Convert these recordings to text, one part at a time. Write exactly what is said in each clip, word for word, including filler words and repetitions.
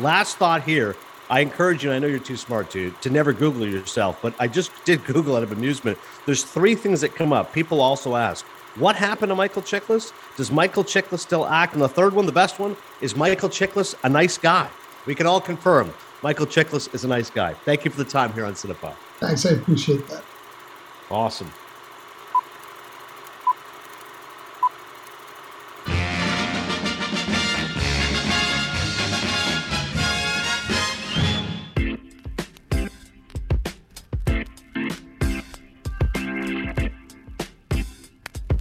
Last thought here. I encourage you, and I know you're too smart to, to never Google it yourself, but I just did Google out of amusement. There's three things that come up. People also ask, what happened to Michael Chiklis? Does Michael Chiklis still act? And the third one, the best one, is Michael Chiklis a nice guy? We can all confirm Michael Chiklis is a nice guy. Thank you for the time here on Cinephile. Thanks, I appreciate that. Awesome.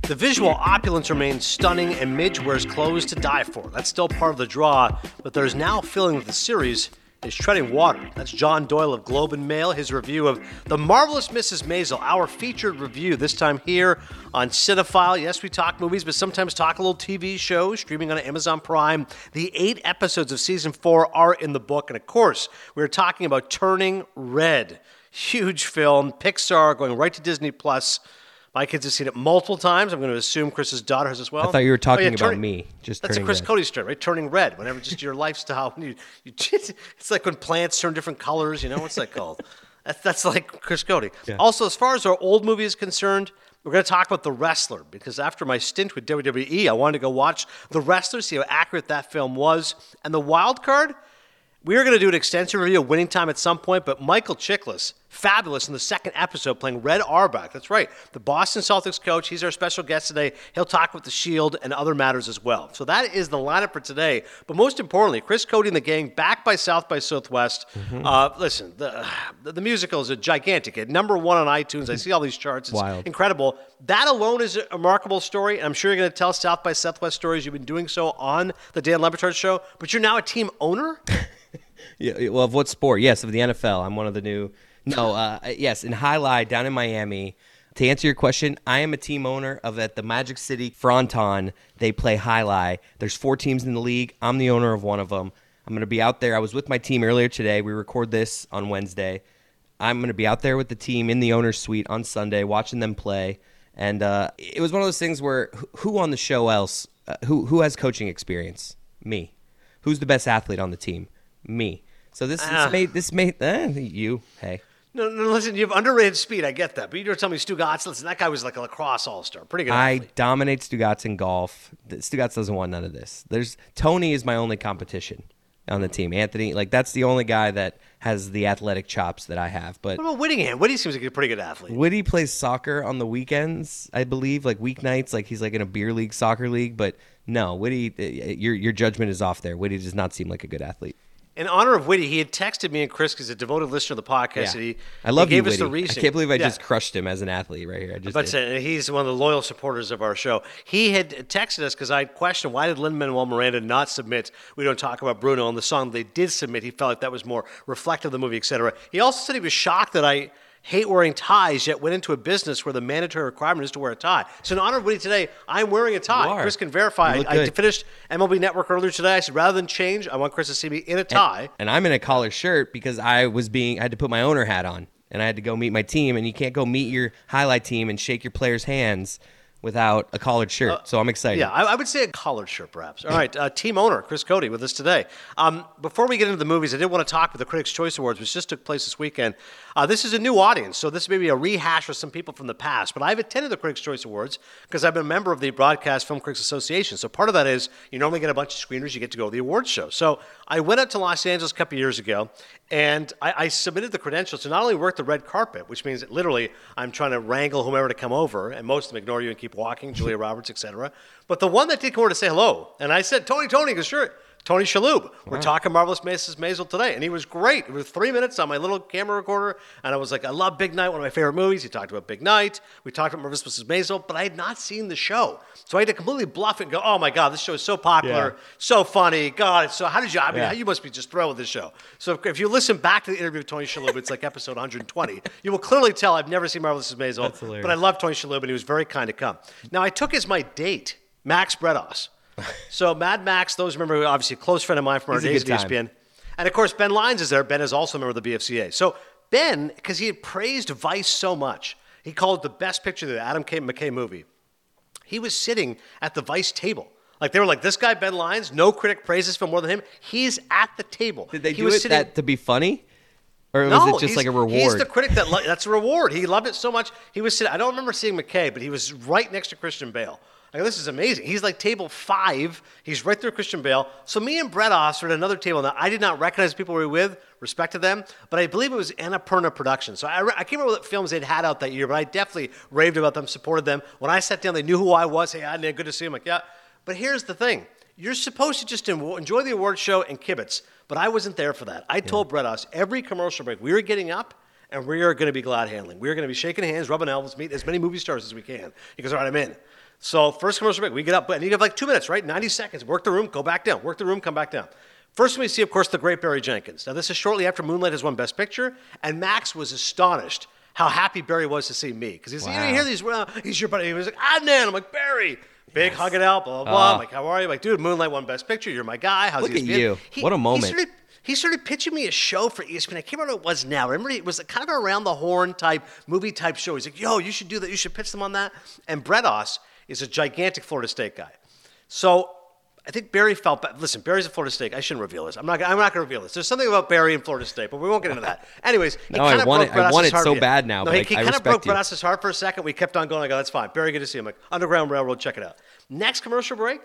The visual opulence remains stunning, and Midge wears clothes to die for. That's still part of the draw, but there's now a feeling that the series is treading water. That's John Doyle of Globe and Mail, his review of The Marvelous Missus Maisel, our featured review, this time here on Cinephile. Yes, we talk movies, but sometimes talk a little T V shows, streaming on Amazon Prime. The eight episodes of Season four are in the book, and of course, we're talking about Turning Red. Huge film, Pixar, going right to Disney+. My kids have seen it multiple times. I'm going to assume Chris's daughter has as well. I thought you were talking oh, yeah, turn, about me. Just that's a Chris Cody strip, right? Turning red. Whenever just your lifestyle, when you, you just, it's like when plants turn different colors. You know what's that called? That's, that's like Chris Cody. Yeah. Also, as far as our old movie is concerned, we're going to talk about The Wrestler, because after my stint with W W E, I wanted to go watch The Wrestler, see how accurate that film was, and the wild card. We are going to do an extensive review of Winning Time at some point, but Michael Chiklis, fabulous in the second episode, playing Red Auerbach. That's right, the Boston Celtics coach. He's our special guest today. He'll talk with the Shield and other matters as well. So that is the lineup for today. But most importantly, Chris Cody and the gang back by South by Southwest. Mm-hmm. Uh, listen, the, the musical is a gigantic hit. Number one on iTunes. I see all these charts. It's wild. Incredible. That alone is a remarkable story, and I'm sure you're going to tell South by Southwest stories. You've been doing so on the Dan Le Batard Show, but you're now a team owner? Yeah, well, of what sport? Yes, of the N F L. I'm one of the new. No, uh, yes, in Highline down in Miami. To answer your question, I am a team owner of at the Magic City Fronton. They play Highline. There's four teams in the league. I'm the owner of one of them. I'm going to be out there. I was with my team earlier today. We record this on Wednesday. I'm going to be out there with the team in the owner's suite on Sunday, watching them play. And uh, it was one of those things where who on the show else? Uh, who who has coaching experience? Me. Who's the best athlete on the team? Me. So this, uh, this made this made uh, you hey. No, no, listen. You have underrated speed. I get that, but you were telling me Stu Gatz. Listen, that guy was like a lacrosse all-star. Pretty good. I athlete. dominate Stu Gatz in golf. Stu Gatz doesn't want none of this. There's Tony is my only competition on the team. Anthony, like that's the only guy that has the athletic chops that I have. But what about Whittingham? Whitty seems like a pretty good athlete. Whitty plays soccer on the weekends, I believe, like weeknights. Like he's like in a beer league, soccer league. But no, Whitty, your your judgment is off there. Whitty does not seem like a good athlete. In honor of Whitty, he had texted me and Chris, because he's a devoted listener of the podcast. Yeah. And he, I love he gave you, us Whitty. The reason. I can't believe I yeah. just crushed him as an athlete right here. I just but did. He's one of the loyal supporters of our show. He had texted us because I questioned, why did Lin-Manuel Miranda not submit We Don't Talk About Bruno? And the song they did submit, he felt like that was more reflective of the movie, et cetera. He also said he was shocked that I hate wearing ties, yet went into a business where the mandatory requirement is to wear a tie. So in honor of Whitty today, I'm wearing a tie. Chris can verify. I, I finished M L B Network earlier today. I said, rather than change, I want Chris to see me in a tie. And, and I'm in a collar shirt because I was being, I had to put my owner hat on, and I had to go meet my team. And you can't go meet your highlight team and shake your players' hands without a collared shirt. Uh, so I'm excited. Yeah, I, I would say a collared shirt, perhaps. All right, uh, team owner Chris Cody with us today. Um, before we get into the movies, I did want to talk about the Critics' Choice Awards, which just took place this weekend. Uh, this is a new audience, so this may be a rehash of some people from the past, but I've attended the Critics' Choice Awards because I've been a member of the Broadcast Film Critics Association. So part of that is you normally get a bunch of screeners, you get to go to the awards show. So I went up to Los Angeles a couple years ago, and I, I submitted the credentials to not only work the red carpet, which means that literally I'm trying to wrangle whomever to come over, and most of them ignore you and keep walking, Julia Roberts, et cetera. But the one that did come over to say hello, and I said, Tony, Tony, because sure, Tony Shalhoub. Wow. We're talking Marvelous Missus Maisel today, and he was great. It was three minutes on my little camera recorder, and I was like, I love Big Night, one of my favorite movies. He talked about Big Night. We talked about Marvelous Missus Maisel, but I had not seen the show. So I had to completely bluff it and go, oh, my God, this show is so popular, yeah. so funny. God, it's so how did you, I mean, yeah. you must be just thrilled with this show. So if, if you listen back to the interview with Tony Shalhoub, it's like episode one hundred twenty. You will clearly tell I've never seen Marvelous Missus Maisel, but I love Tony Shalhoub, and he was very kind to come. Now, I took as my date Max Bredos. So Mad Max, those remember, obviously a close friend of mine from our days at E S P N. And of course, Ben Lyons is there. Ben is also a member of the B F C A. So Ben, because he had praised Vice so much, he called it the best picture of the Adam McKay movie. He was sitting at the Vice table Like, they were like, this guy, Ben Lyons, no critic praises for more than him. He's at the table. Did they he do was it sitting... that to be funny? Or no, was it just like a reward? He's the critic that lo- that's a reward. He loved it so much. He was sitting, I don't remember seeing McKay, but he was right next to Christian Bale. Like, this is amazing. He's like table five. He's right through Christian Bale. So me and Brett Oss are at another table. Now, I did not recognize the people we were with, respect to them, but I believe it was Annapurna Productions. So I, re- I can't remember what films they'd had out that year, but I definitely raved about them, supported them. When I sat down, they knew who I was. Hey, Adnan, good to see you. I'm like, yeah. But here's the thing. You're supposed to just enjoy the award show and kibitz, but I wasn't there for that. I yeah. told Brett Oss, every commercial break, we were getting up, and we are going to be glad handling. We are going to be shaking hands, rubbing elbows, meet as many movie stars as we can. He goes, all right, I'm in. So first commercial break, we get up, and you have like two minutes, right? ninety seconds, work the room, go back down, work the room, come back down. First one we see, of course, the great Barry Jenkins. Now, this is shortly after Moonlight has won Best Picture, and Max was astonished how happy Barry was to see me. Because he's wow. like, you hear these, well, he's your buddy. He was like, Adnan. I'm like, Barry. Big, yes. hug it out, blah, blah, blah. Uh, I'm like, how are you? I'm like, dude, Moonlight won Best Picture. You're my guy. How's look E S P N? At you. He, what a moment. He started, he started pitching me a show for E S P N. I can't remember what it was now. Remember, it was kind of around the horn type, movie type show. He's like, yo, you should do that. You should pitch them on that. And Brett Oss is a gigantic Florida State guy. So I think Barry felt bad. Listen, Barry's a Florida State. I shouldn't reveal this. I'm not I'm not going to reveal this. There's something about Barry and Florida State, but we won't get into that. Anyways, he no, kind of broke it, Brett I Oss's want it heart so bad now, no, but he, he kind of broke Brett Oss's heart for a second. We kept on going. I go, that's fine. Barry, good to see him. Like, Underground Railroad, check it out. Next commercial break,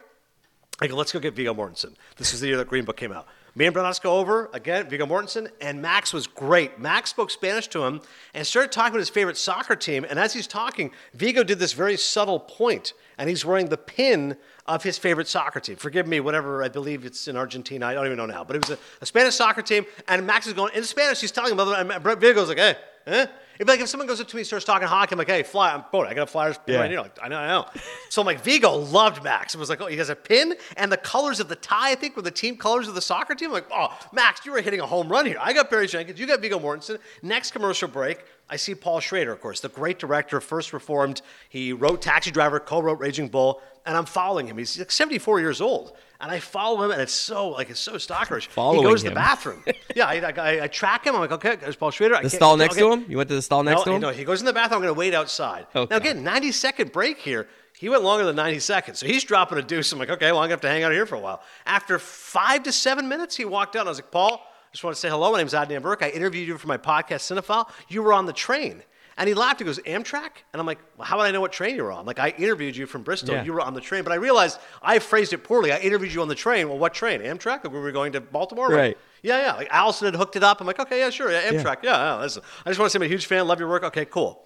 I go, let's go get Viggo Mortensen. This is the year that Green Book came out. Me and Brett Oss go over, again, Viggo Mortensen, and Max was great. Max spoke Spanish to him and started talking about his favorite soccer team, and as he's talking, Viggo did this very subtle point, and he's wearing the pin of his favorite soccer team. Forgive me, whatever, I believe it's in Argentina, I don't even know now, but it was a, a Spanish soccer team, and Max is going, in Spanish, he's telling him, and Brett Viggo's like, hey, eh? It'd be like if someone goes up to me and starts talking hockey, I'm like, hey, fly, I'm boat. I got a Flyers pin yeah. right here. Like, I know, I know. So I'm like, Viggo loved Max. It was like, oh, he has a pin, and the colors of the tie, I think, were the team colors of the soccer team. I'm like, oh, Max, you were hitting a home run here. I got Barry Jenkins. You got Viggo Mortensen. Next commercial break, I see Paul Schrader, of course, the great director, first reformed. He wrote Taxi Driver, co-wrote Raging Bull, and I'm following him. He's like seventy-four years old. And I follow him, and it's so like it's so stalkerish. Following him. He goes to him. the bathroom. yeah, I, I, I track him. I'm like, okay, there's Paul Schrader. The stall next okay. to him? You went to the stall next no, to him? No, he goes in the bathroom. I'm going to wait outside. Okay. Now, again, ninety-second break here. He went longer than ninety seconds. So he's dropping a deuce. I'm like, okay, well, I'm going to have to hang out here for a while. After five to seven minutes, he walked out. And I was like, Paul, I just want to say hello. My name's Adnan Burke. I interviewed you for my podcast, Cinephile. You were on the train. And he laughed. He goes, Amtrak? And I'm like, well, how would I know what train you were on? Like, I interviewed you from Bristol. Yeah. You were on the train. But I realized I phrased it poorly. I interviewed you on the train. Well, what train? Amtrak? Like, we were going to Baltimore? Right. Like, yeah, yeah. Like, Allison had hooked it up. I'm like, okay, yeah, sure. Yeah, Amtrak. Yeah. yeah, yeah. I just want to say I'm a huge fan. Love your work. Okay, cool.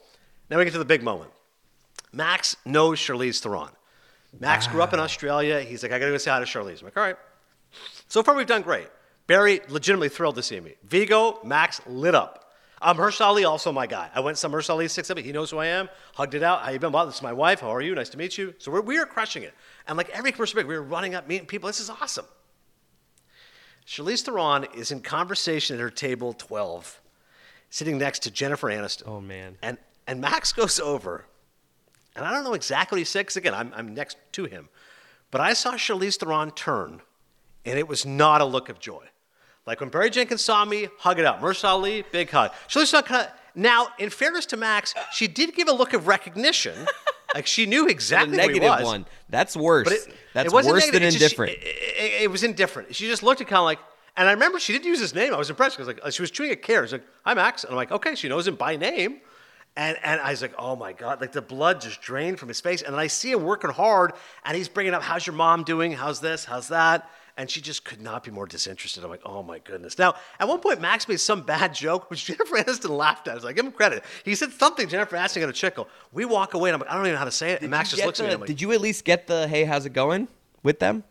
Now we get to the big moment. Max knows Charlize Theron. Max wow. grew up in Australia. He's like, I got to go say hi to Charlize. I'm like, all right. So far, we've done great. Barry, legitimately thrilled to see me. Viggo, Max lit up. Um, Mahershala Ali, also my guy. I went to some Mahershala Ali six seven. He knows who I am. Hugged it out. How you been? Well, this is my wife. How are you? Nice to meet you. So we're, we are crushing it. And like every commercial break, we were running up, meeting people. This is awesome. Charlize Theron is in conversation at her table twelve, sitting next to Jennifer Aniston. Oh, man. And and Max goes over. And I don't know exactly what he said, because again, I'm, I'm next to him. But I saw Charlize Theron turn, and it was not a look of joy. Like when Barry Jenkins saw me, hug it out. Mahershala Ali, big hug. Charlize Theron kind of, now, in fairness to Max, she did give a look of recognition. Like she knew exactly what he was. Negative one. That's worse. But it, That's it wasn't worse negative. than just, indifferent. She, it, it, it was indifferent. She just looked at kind of like, and I remember she didn't use his name. I was impressed because like she was chewing a carrot. She's like, hi, Max. And I'm like, okay, she knows him by name. And and I was like, oh, my God. Like, the blood just drained from his face. And then I see him working hard, and he's bringing up, how's your mom doing? How's this? How's that? And she just could not be more disinterested. I'm like, oh, my goodness. Now, at one point, Max made some bad joke, which Jennifer Aniston laughed at. I was like, give him credit. He said something. Jennifer Aniston got a chuckle. We walk away, and I'm like, I don't even know how to say it. And Max just looks at me. I'm like, did you at least get the, hey, how's it going with them?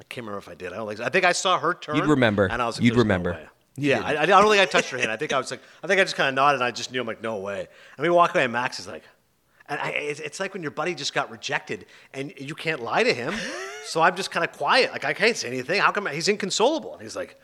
I can't remember if I did. I don't like. I think I saw her turn. You'd remember. And I was like, You'd remember. No yeah, I, I don't think I touched her hand. I think I was like, I think I just kind of nodded, and I just knew. I'm like, no way. And we walk away, and Max is like, and I, it's like when your buddy just got rejected, and you can't lie to him. So I'm just kind of quiet. Like, I can't say anything. How come? I, he's inconsolable. And he's like,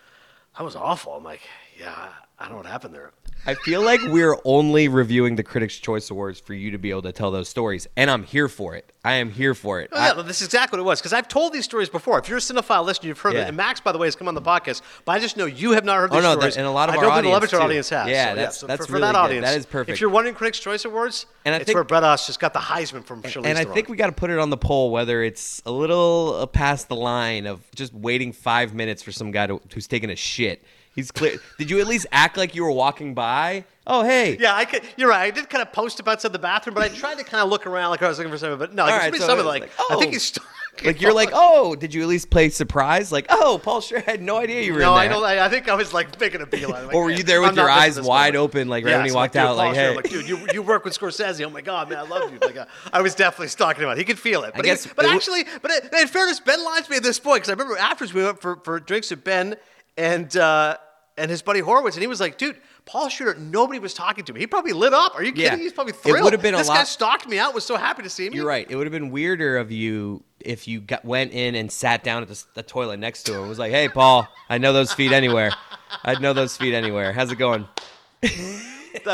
that was awful. I'm like, yeah, I don't know what happened there. I feel like we're only reviewing the Critics' Choice Awards for you to be able to tell those stories, and I'm here for it. I am here for it. Well, yeah, I, this is exactly what it was, because I've told these stories before. If you're a cinephile listener, you've heard yeah. them. And Max, by the way, has come on the podcast, but I just know you have not heard these oh, no, stories. That, and a lot of I our audience, I don't think the Levitard audience has. Yeah, so, that's, yeah, so that's for, really for that good. Audience, that is perfect. If you're wondering Critics' Choice Awards, and I it's think, where Brett Oss just got the Heisman from Charlize Theron. And I think we got to put it on the poll, whether it's a little past the line of just waiting five minutes for some guy to, who's taking a shit. He's clear. Did you at least act like you were walking by? Oh, hey. Yeah, I could, you're right. I did kind of post about outside the bathroom, but I tried to kind of look around like I was looking for something. But no, right, so something like, like oh. I think he's stuck. Like you're like, oh, did you at least play surprise? Like, oh, Paul Schrader had no idea you were no, in there. No, I don't. I think I was like making a beeline. Like, or were you there with I'm your eyes wide moment. Open, like yeah, right when he so walked like, out? Like, hey, like, dude, you, you work with Scorsese. Oh my God, man, I love you. Like, uh, I was definitely stalking him out. He could feel it. But, I guess, he, but it, actually, but it, in fairness, Ben lied to me at this point because I remember afterwards we went for, for drinks with Ben and uh, and his buddy Horowitz, and he was like, dude. Paul Schrader, nobody was talking to him. He probably lit up. Are you kidding? Yeah. He's probably thrilled. It would have been this a lot- guy stalked me out, was so happy to see me. You're right. It would have been weirder of you if you got, went in and sat down at the, the toilet next to him. It was like, hey, Paul, I know those feet anywhere. I'd know those feet anywhere. How's it going? That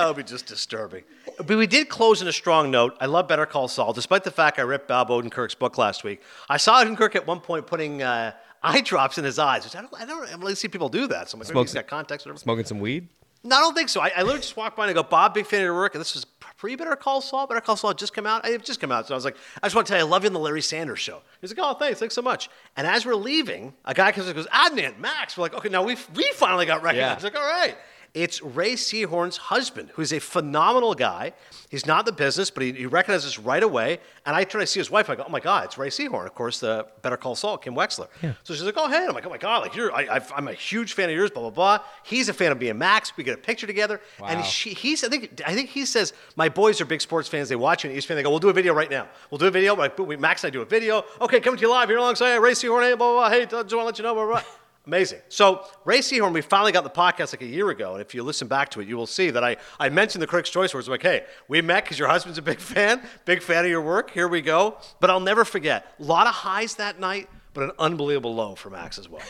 would be just disturbing. But we did close on a strong note. I love Better Call Saul, despite the fact I ripped Bob Odenkirk's book last week. I saw Odenkirk at one point putting uh, eye drops in his eyes, which I don't, I don't I really see people do that. So I'm like, smoking, maybe he's got context or whatever. Smoking some weed? No, I don't think so. I, I literally just walked by and I go, Bob, big fan of your work. And this was pre-Better Call Saul. Better Call Saul just came out. It just came out. So I was like, I just want to tell you, I love you on the Larry Sanders Show. He's like, oh, thanks. Thanks so much. And as we're leaving, a guy comes and goes, Adnan, Max. We're like, okay, now we we finally got recognized. Yeah. It's like, all right. It's Ray Seehorn's husband, who's a phenomenal guy. He's not in the business, but he, he recognizes right away. And I try to see his wife. I go, oh, my God, it's Ray Seehorn. Of course, the Better Call Saul, Kim Wexler. Yeah. So she's like, oh, hey. I'm like, oh, my God. Like you're, I, I've, I'm a huge fan of yours, blah, blah, blah. He's a fan of me and Max. We get a picture together. Wow. And she, he's, I think I think he says, my boys are big sports fans. They watch you. And E S P N, they go, we'll do a video right now. We'll do a video. Like, we, Max and I do a video. Okay, coming to you live here alongside Ray Seehorn. Hey, blah, blah, blah. Hey, do, do I want to let you know, blah, blah, blah. Amazing. So Ray Seehorn, we finally got the podcast like a year ago, and if you listen back to it, you will see that I, I mentioned the Critics' Choice Awards. I'm like, hey, we met because your husband's a big fan, big fan of your work. Here we go. But I'll never forget. A lot of highs that night, but an unbelievable low for Max as well.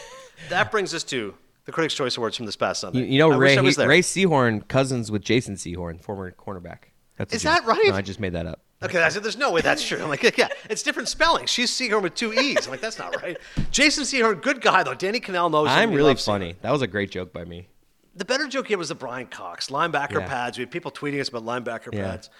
That brings us to the Critics' Choice Awards from this past Sunday. You, you know, I Ray, he, Ray Seehorn, cousins with Jason Sehorn, former cornerback. That's Is that right? No, I just made that up. Okay, I said, there's no way that's true. I'm like, yeah, it's different spelling. She's Sehorn with two E's. I'm like, that's not right. Jason Sehorn, good guy, though. Danny Cannell knows him. I'm really funny. Sehorn. That was a great joke by me. The better joke here was the Brian Cox, linebacker yeah. pads. We had people tweeting us about linebacker yeah. pads.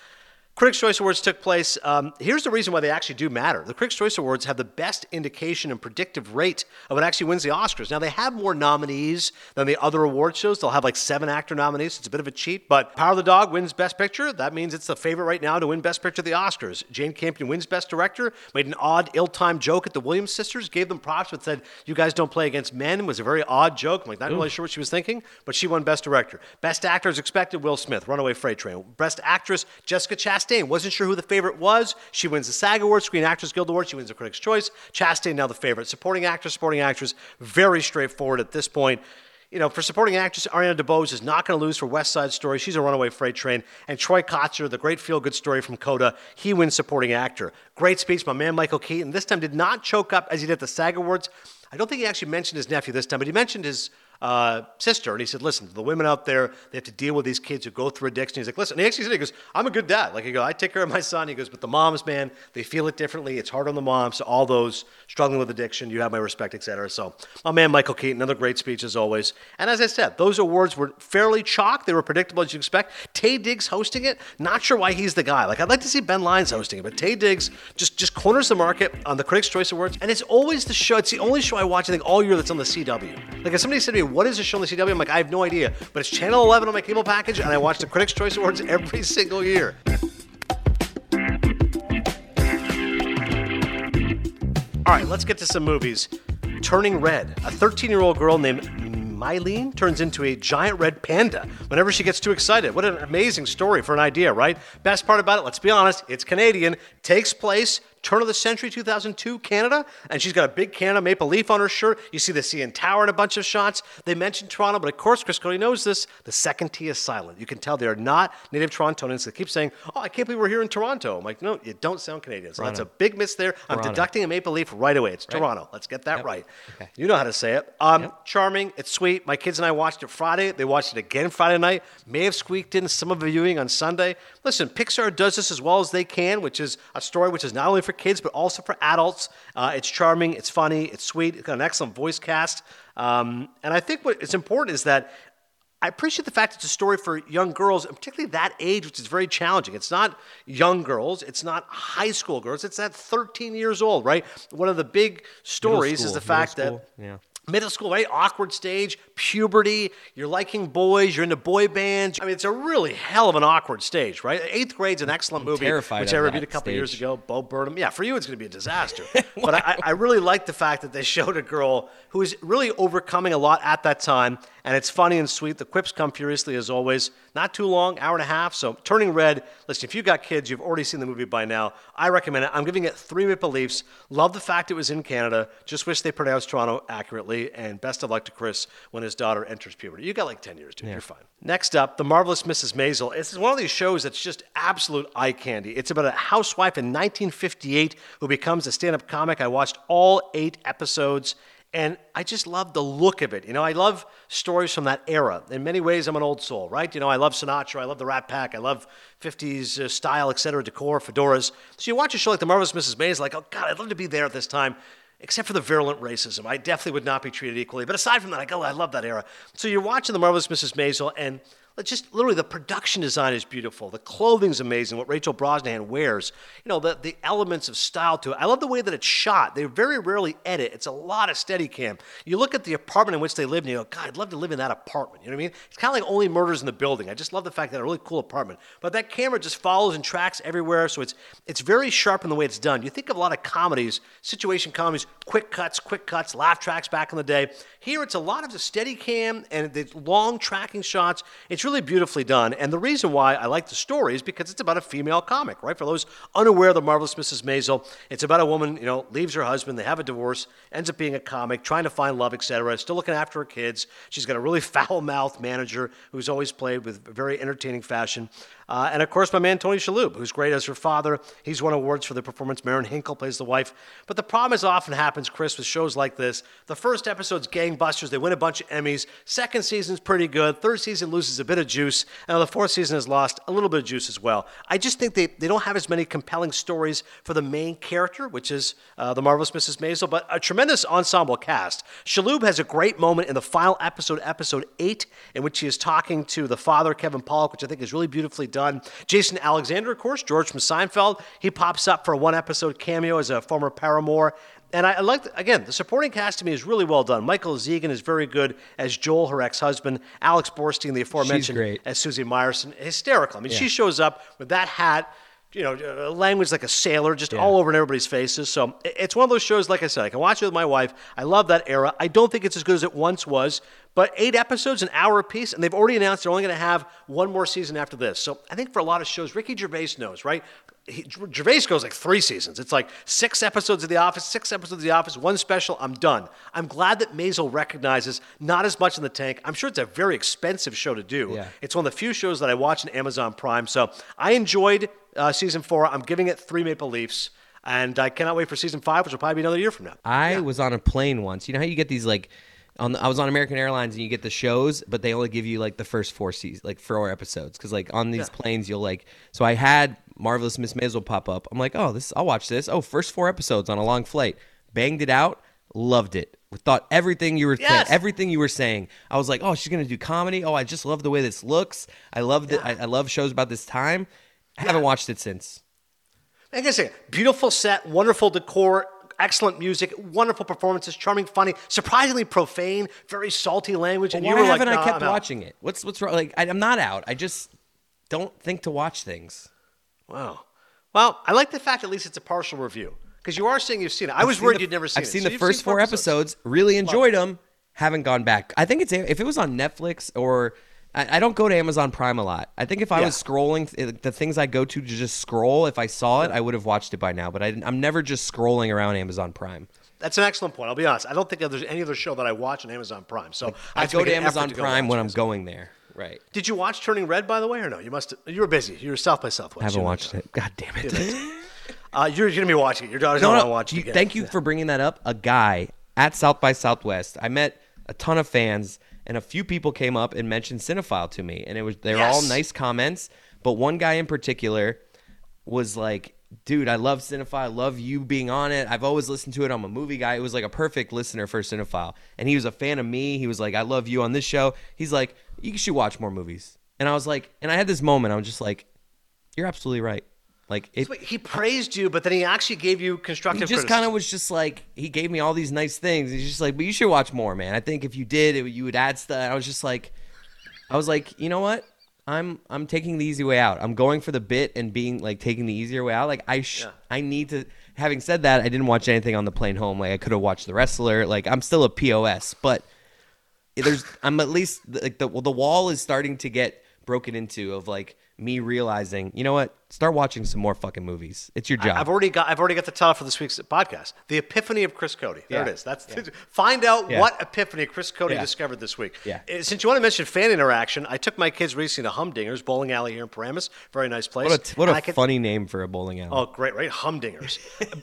Critics' Choice Awards took place. Um, here's the reason why they actually do matter. The Critics' Choice Awards have the best indication and predictive rate of what actually wins the Oscars. Now, they have more nominees than the other award shows. They'll have like seven actor nominees. So it's a bit of a cheat. But Power of the Dog wins Best Picture. That means it's the favorite right now to win Best Picture at the Oscars. Jane Campion wins Best Director. Made an odd, ill-timed joke at the Williams sisters. Gave them props but said, you guys don't play against men. It was a very odd joke. I'm like, not Ooh. really sure what she was thinking. But she won Best Director. Best Actor is expected. Will Smith, Runaway Freight Train. Best Actress, Jessica Chastain. Wasn't sure who the favorite was. She wins the SAG Award, Screen Actors Guild Award. She wins the Critics' Choice. Chastain now the favorite. Supporting actress, supporting actress. Very straightforward at this point. You know, for supporting actress, Ariana DeBose is not going to lose for West Side Story. She's a runaway freight train. And Troy Kotsur, the great feel-good story from CODA, he wins supporting actor. Great speech. My man Michael Keaton this time did not choke up as he did at the SAG Awards. I don't think he actually mentioned his nephew this time, but he mentioned his uh, sister. And he said, listen, the women out there, they have to deal with these kids who go through addiction. He's like, listen. And he actually said, he goes, I'm a good dad. Like, he goes, I take care of my son. He goes, but the moms, man, they feel it differently. It's hard on the moms. So all those struggling with addiction, you have my respect, et cetera. So my man, Michael Keaton, another great speech as always. And as I said, those awards were fairly chalk. They were predictable as you expect. Taye Diggs hosting it. Not sure why he's the guy. Like, I'd like to see Ben Lyons hosting it, but Taye Diggs just, just corners the market on the Critics' Choice Awards. And it's always the show. It's the only show I watch, I think, all year that's on the C W. Like, if somebody said to me, what is a show on the C W? I'm like, I have no idea. But it's Channel eleven on my cable package, and I watch the Critics' Choice Awards every single year. All right, let's get to some movies. Turning Red. A thirteen-year-old girl named Mylene turns into a giant red panda whenever she gets too excited. What an amazing story for an idea, right? Best part about it, let's be honest, it's Canadian. Takes place turn of the century, two thousand two Canada, and she's got a big Canada Maple Leaf on her shirt. You see the C N Tower in a bunch of shots. They mentioned Toronto, but of course, Chris Cody knows this. The second T is silent. You can tell they are not native Torontonians. They keep saying, oh, I can't believe we're here in Toronto. I'm like, no, you don't sound Canadian. So Toronto. That's a big miss there. Toronto. I'm deducting a Maple Leaf right away. It's right. Toronto. Let's get that yep. right. Okay. You know how to say it. Um, yep. Charming. It's sweet. My kids and I watched it Friday. They watched it again Friday night. May have squeaked in some of the viewing on Sunday. Listen, Pixar does this as well as they can, which is a story which is not only for kids, but also for adults. Uh, it's charming. It's funny. It's sweet. It's got an excellent voice cast. Um, and I think what is important is that I appreciate the fact it's a story for young girls, and particularly that age, which is very challenging. It's not young girls. It's not high school girls. It's at thirteen years old, right? One of the big stories is the fact that yeah. middle school, right? Awkward stage, puberty, you're liking boys, you're into boy bands. I mean, it's a really hell of an awkward stage, right? Eighth Grade's an excellent I'm movie, which I reviewed a couple stage. years ago, Bo Burnham. Yeah, for you, it's going to be a disaster. Wow. But I, I really like the fact that they showed a girl who is really overcoming a lot at that time. And it's funny and sweet. The quips come furiously, as always. Not too long, hour and a half. So Turning Red. Listen, if you've got kids, you've already seen the movie by now. I recommend it. I'm giving it three Maple Leafs. Love the fact it was in Canada. Just wish they pronounced Toronto accurately. And best of luck to Chris when his daughter enters puberty. You got like ten years, dude. Yeah. You're fine. Next up, The Marvelous Missus Maisel. This is one of these shows that's just absolute eye candy. It's about a housewife in nineteen fifty-eight who becomes a stand-up comic. I watched all eight episodes. And I just love the look of it. You know, I love stories from that era. In many ways, I'm an old soul, right? You know, I love Sinatra. I love the Rat Pack. I love fifties uh, style, et cetera, decor, fedoras. So you watch a show like The Marvelous Missus Maisel, like, oh, God, I'd love to be there at this time, except for the virulent racism. I definitely would not be treated equally. But aside from that, I go, I love that era. So you're watching The Marvelous Missus Maisel, and just literally the production design is beautiful. The clothing's amazing, what Rachel Brosnahan wears. You know, the, the elements of style to it. I love the way that it's shot. They very rarely edit. It's a lot of Steadicam. You look at the apartment in which they live and you go, God, I'd love to live in that apartment. You know what I mean? It's kind of like Only Murders in the Building. I just love the fact that it's a really cool apartment. But that camera just follows and tracks everywhere, so it's it's very sharp in the way it's done. You think of a lot of comedies, situation comedies, quick cuts, quick cuts, laugh tracks back in the day. Here it's a lot of the Steadicam and the long tracking shots. It's really really beautifully done, and the reason why I like the story is because it's about a female comic, right? For those unaware of The Marvelous Missus Maisel, it's about a woman, you know, leaves her husband, they have a divorce, ends up being a comic, trying to find love, et cetera, still looking after her kids. She's got a really foul-mouthed manager who's always played with very entertaining fashion. Uh, and, of course, my man Tony Shalhoub, who's great as her father. He's won awards for the performance. Maren Hinkle plays the wife. But the problem is often happens, Chris, with shows like this. The first episode's gangbusters. They win a bunch of Emmys. Second season's pretty good. Third season loses a bit of juice. And the fourth season has lost a little bit of juice as well. I just think they, they don't have as many compelling stories for the main character, which is uh, the Marvelous Missus Maisel, but a tremendous ensemble cast. Shalhoub has a great moment in the final episode, episode eight, in which he is talking to the father, Kevin Pollak, which I think is really beautifully done. Done. Jason Alexander, of course, George from Seinfeld, he pops up for a one-episode cameo as a former paramour. And I, I like, the, again, the supporting cast to me is really well done. Michael Zeighan is very good as Joel, her ex-husband. Alex Borstein, the aforementioned, as Susie Meyerson. Hysterical. I mean, yeah. She shows up with that hat, you know, language like a sailor, just yeah. all over in everybody's faces. So it's one of those shows, like I said, I can watch it with my wife. I love that era. I don't think it's as good as it once was, but eight episodes, an hour apiece, and they've already announced they're only going to have one more season after this. So I think for a lot of shows, Ricky Gervais knows, right? He, Gervais goes like three seasons. It's like six episodes of The Office, six episodes of The Office, one special, I'm done. I'm glad that Maisel recognizes not as much in the tank. I'm sure it's a very expensive show to do. Yeah. It's one of the few shows that I watch on Amazon Prime. So I enjoyed uh, season four. I'm giving it three Maple Leafs. And I cannot wait for season five, which will probably be another year from now. I yeah. was on a plane once. You know how you get these like... On the, I was on American Airlines, and you get the shows, but they only give you like the first four seasons, like four episodes, because like on these yeah. planes, you'll like. So I had Marvelous Miss Maisel pop up. I'm like, oh, this, I'll watch this. Oh, first four episodes on a long flight, banged it out, loved it. Thought everything you were yes. everything you were saying. I was like, oh, she's gonna do comedy. Oh, I just love the way this looks. I love yeah. I, I love shows about this time. I yeah. haven't watched it since. I gotta say, beautiful set, wonderful decor. Excellent music, wonderful performances, charming, funny, surprisingly profane, very salty language. And why you were haven't like, nah, I kept watching it? What's what's wrong? Like I, I'm not out. I just don't think to watch things. Wow. Well, I like the fact at least it's a partial review because you are saying you've seen it. I I've was worried the, you'd never seen I've it. I've seen so the first seen four episodes. episodes. Really enjoyed Love. them. Haven't gone back. I think it's if it was on Netflix or I, I don't go to Amazon Prime a lot. I think if I yeah. was scrolling, the things I go to to just scroll, if I saw it, I would have watched it by now. But I didn't, I'm never just scrolling around Amazon Prime. That's an excellent point. I'll be honest. I don't think there's any other show that I watch on Amazon Prime. So like, I, I go to Amazon to go Prime when I'm going there. Right. Did you watch Turning Red, by the way, or no? You must. You were busy. You were South by Southwest. I haven't watched it. God damn it. uh, you're going to be watching it. Your daughter's no, going to no, watch it again. Thank you yeah. for bringing that up. A guy at South by Southwest. I met a ton of fans, and a few people came up and mentioned Cinephile to me, and it was they're yes. all nice comments. But one guy in particular was like, "Dude, I love Cinephile. I love you being on it. I've always listened to it. I'm a movie guy." It was like a perfect listener for Cinephile. And he was a fan of me. He was like, "I love you on this show." He's like, "You should watch more movies." And I was like, and I had this moment. I was just like, "You're absolutely right." Like it, so wait, he praised you, but then he actually gave you constructive criticism. He just kind of was just like, he gave me all these nice things. He's just like, "But you should watch more, man. I think if you did, it, you would add stuff." And I was just like, I was like, you know what? I'm I'm taking the easy way out. I'm going for the bit and being like taking the easier way out. Like I sh- yeah. I need to. Having said that, I didn't watch anything on the plane home. Like I could have watched The Wrestler. Like I'm still a P O S, but there's I'm at least like the the wall is starting to get broken into of like me realizing, you know what? Start watching some more fucking movies. It's your job. I've already got. I've already got the title for this week's podcast: The Epiphany of Chris Cody. There yeah. it is. That's yeah. the, find out yeah. what epiphany Chris Cody yeah. discovered this week. Yeah. Since you want to mention fan interaction, I took my kids recently to Humdinger's bowling alley here in Paramus. Very nice place. What a, what a could, funny name for a bowling alley. Oh, great, right? Humdinger's.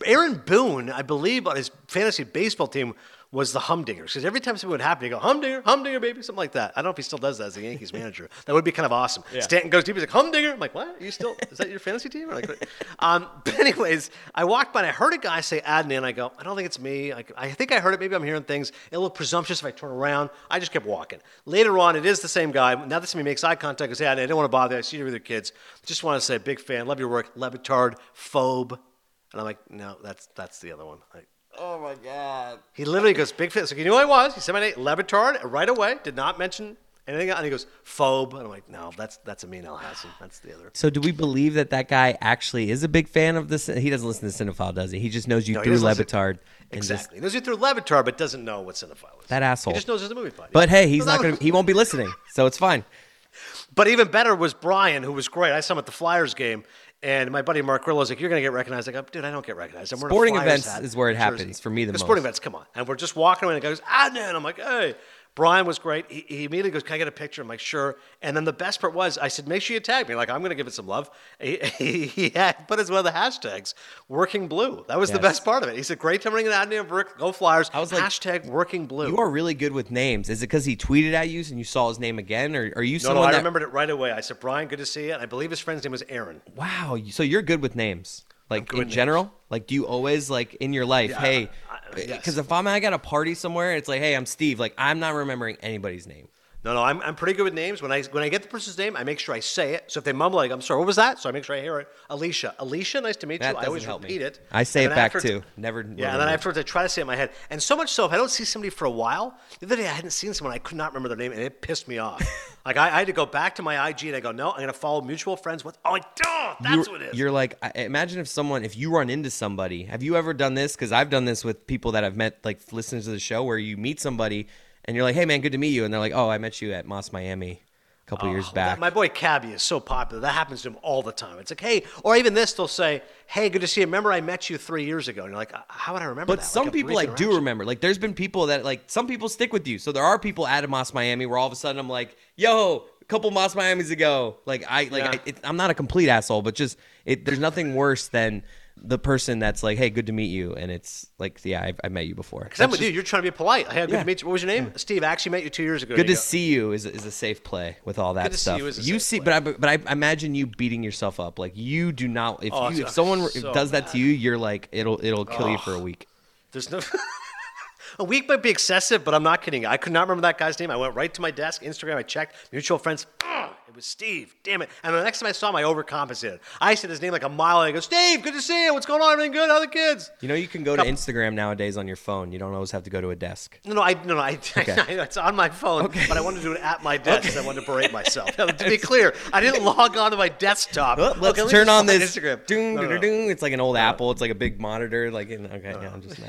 Aaron Boone, I believe, on his fantasy baseball team was the Humdingers, because every time something would happen, you go, "Humdinger, Humdinger, baby," something like that. I don't know if he still does that as the Yankees manager. That would be kind of awesome. Yeah. Stanton goes deep, he's like, "Humdinger." I'm like, "What? Are you still, is that your fantasy team?" Or like, um, but anyways, I walked by and I heard a guy say Adnan. I go, "I don't think it's me. Like, I think I heard it. Maybe I'm hearing things. It'll look presumptuous if I turn around." I just kept walking. Later on, it is the same guy. Now that somebody makes eye contact, goes, "Hey, Adnan, I don't want to bother you. I see you with your kids. Just want to say, big fan. Love your work. Levitard, phobe." And I'm like, "No, that's that's the other one." Like, oh my God! He literally goes, "Big fan." So you know what it was? He said my name, Levitard, right away. Did not mention anything. And he goes, "Phobe." And I'm like, "No, that's that's Amin Al-Hassan. That's the other." So do we believe that that guy actually is a big fan of this? He doesn't listen to Cinephile, does he? He just knows you no, through Levitard. Exactly. Just, he knows you through Levitard, but doesn't know what Cinephile is. That asshole. He just knows it's a movie pod. But yeah. hey, he's not gonna. He won't be listening, so it's fine. But even better was Brian, who was great. I saw him at the Flyers game. And my buddy Mark Grillo is like, "You're going to get recognized." I go, "Dude, I don't get recognized. I'm wearing a Flyers hat." Sporting events is where it happens for me the most. Sporting events, come on. And we're just walking away, and the guy goes, "Adnan." I'm like, "Hey." Brian was great. He, he immediately goes, "Can I get a picture?" I'm like, "Sure." And then the best part was, I said, "Make sure you tag me. Like, I'm going to give it some love." He, he, he had, put as one of the hashtags, "Working Blue." That was yes. the best part of it. He said, "Great time ringing out of work. Go Flyers." I was like, hashtag Working Blue. You are really good with names. Is it because he tweeted at you and you saw his name again? Or are you no, someone No, I that... remembered it right away. I said, "Brian, good to see you." And I believe his friend's name was Aaron. Wow. So you're good with names. Like, in general? Names. Like, do you always, like, in your life, yeah, hey... I, Because yes. if I'm I got a party somewhere, it's like, "Hey, I'm Steve." Like, I'm not remembering anybody's name. No, no, I'm I'm pretty good with names. When I when I get the person's name, I make sure I say it. So if they mumble, like, "I'm sorry, what was that?" So I make sure I hear it. Alicia, Alicia, nice to meet that you. I always repeat me. it. I say it back too. Never. Yeah, never and then afterwards I try to say it in my head. And so much so, if I don't see somebody for a while, the other day I hadn't seen someone, I could not remember their name, and it pissed me off. Like I, I had to go back to my I G and I go, "No, I'm gonna follow mutual friends." What? Oh, I don't. That's you're, what it is. You're like, imagine if someone, if you run into somebody. Have you ever done this? Because I've done this with people that I've met, like listeners to the show, where you meet somebody. And you're like, "Hey, man, good to meet you." And they're like, "Oh, I met you at Moss Miami a couple oh, years back." That, my boy Cabby is so popular. That happens to him all the time. It's like, hey, or even this, they'll say, "Hey, good to see you. Remember I met you three years ago." And you're like, how would I remember but that? But some like people like do remember. Like there's been people that like, some people stick with you. So there are people at Moss Miami where all of a sudden I'm like, "Yo, a couple Moss Miamis ago." Like I, like yeah. I, it, I'm not a complete asshole, but just it, there's nothing worse than the person that's like, "Hey, good to meet you," and it's like, "Yeah, I've, I've met you before." Because I'm with you. You're trying to be polite. "Hey, good yeah. to meet you. What was your name?" Yeah. "Steve. I actually met you two years ago." Good to go. see you is is a safe play with all that good stuff. Good to see you. Is a you safe see, play. but I but I imagine you beating yourself up. Like you do not. If oh, you if someone so does that bad. to you, you're like it'll it'll kill oh, you for a week. There's no. A week might be excessive, but I'm not kidding. I could not remember that guy's name. I went right to my desk, Instagram. I checked mutual friends. Ugh, it was Steve. Damn it! And the next time I saw him, I overcompensated. I said his name like a mile. I go, "Steve, good to see you. What's going on? Everything good? How are the kids?" You know, you can go to Instagram nowadays on your phone. You don't always have to go to a desk. No, no, I no, no I, okay. I, it's on my phone, okay. but I wanted to do it at my desk. Okay. I wanted to berate myself. Now, to be clear, I didn't log on to my desktop. Well, let's okay, turn on this Instagram. Doom, no, no, no. It's like an old no, Apple. No. It's like a big monitor. Like, in, okay, no, no. yeah, I'm just.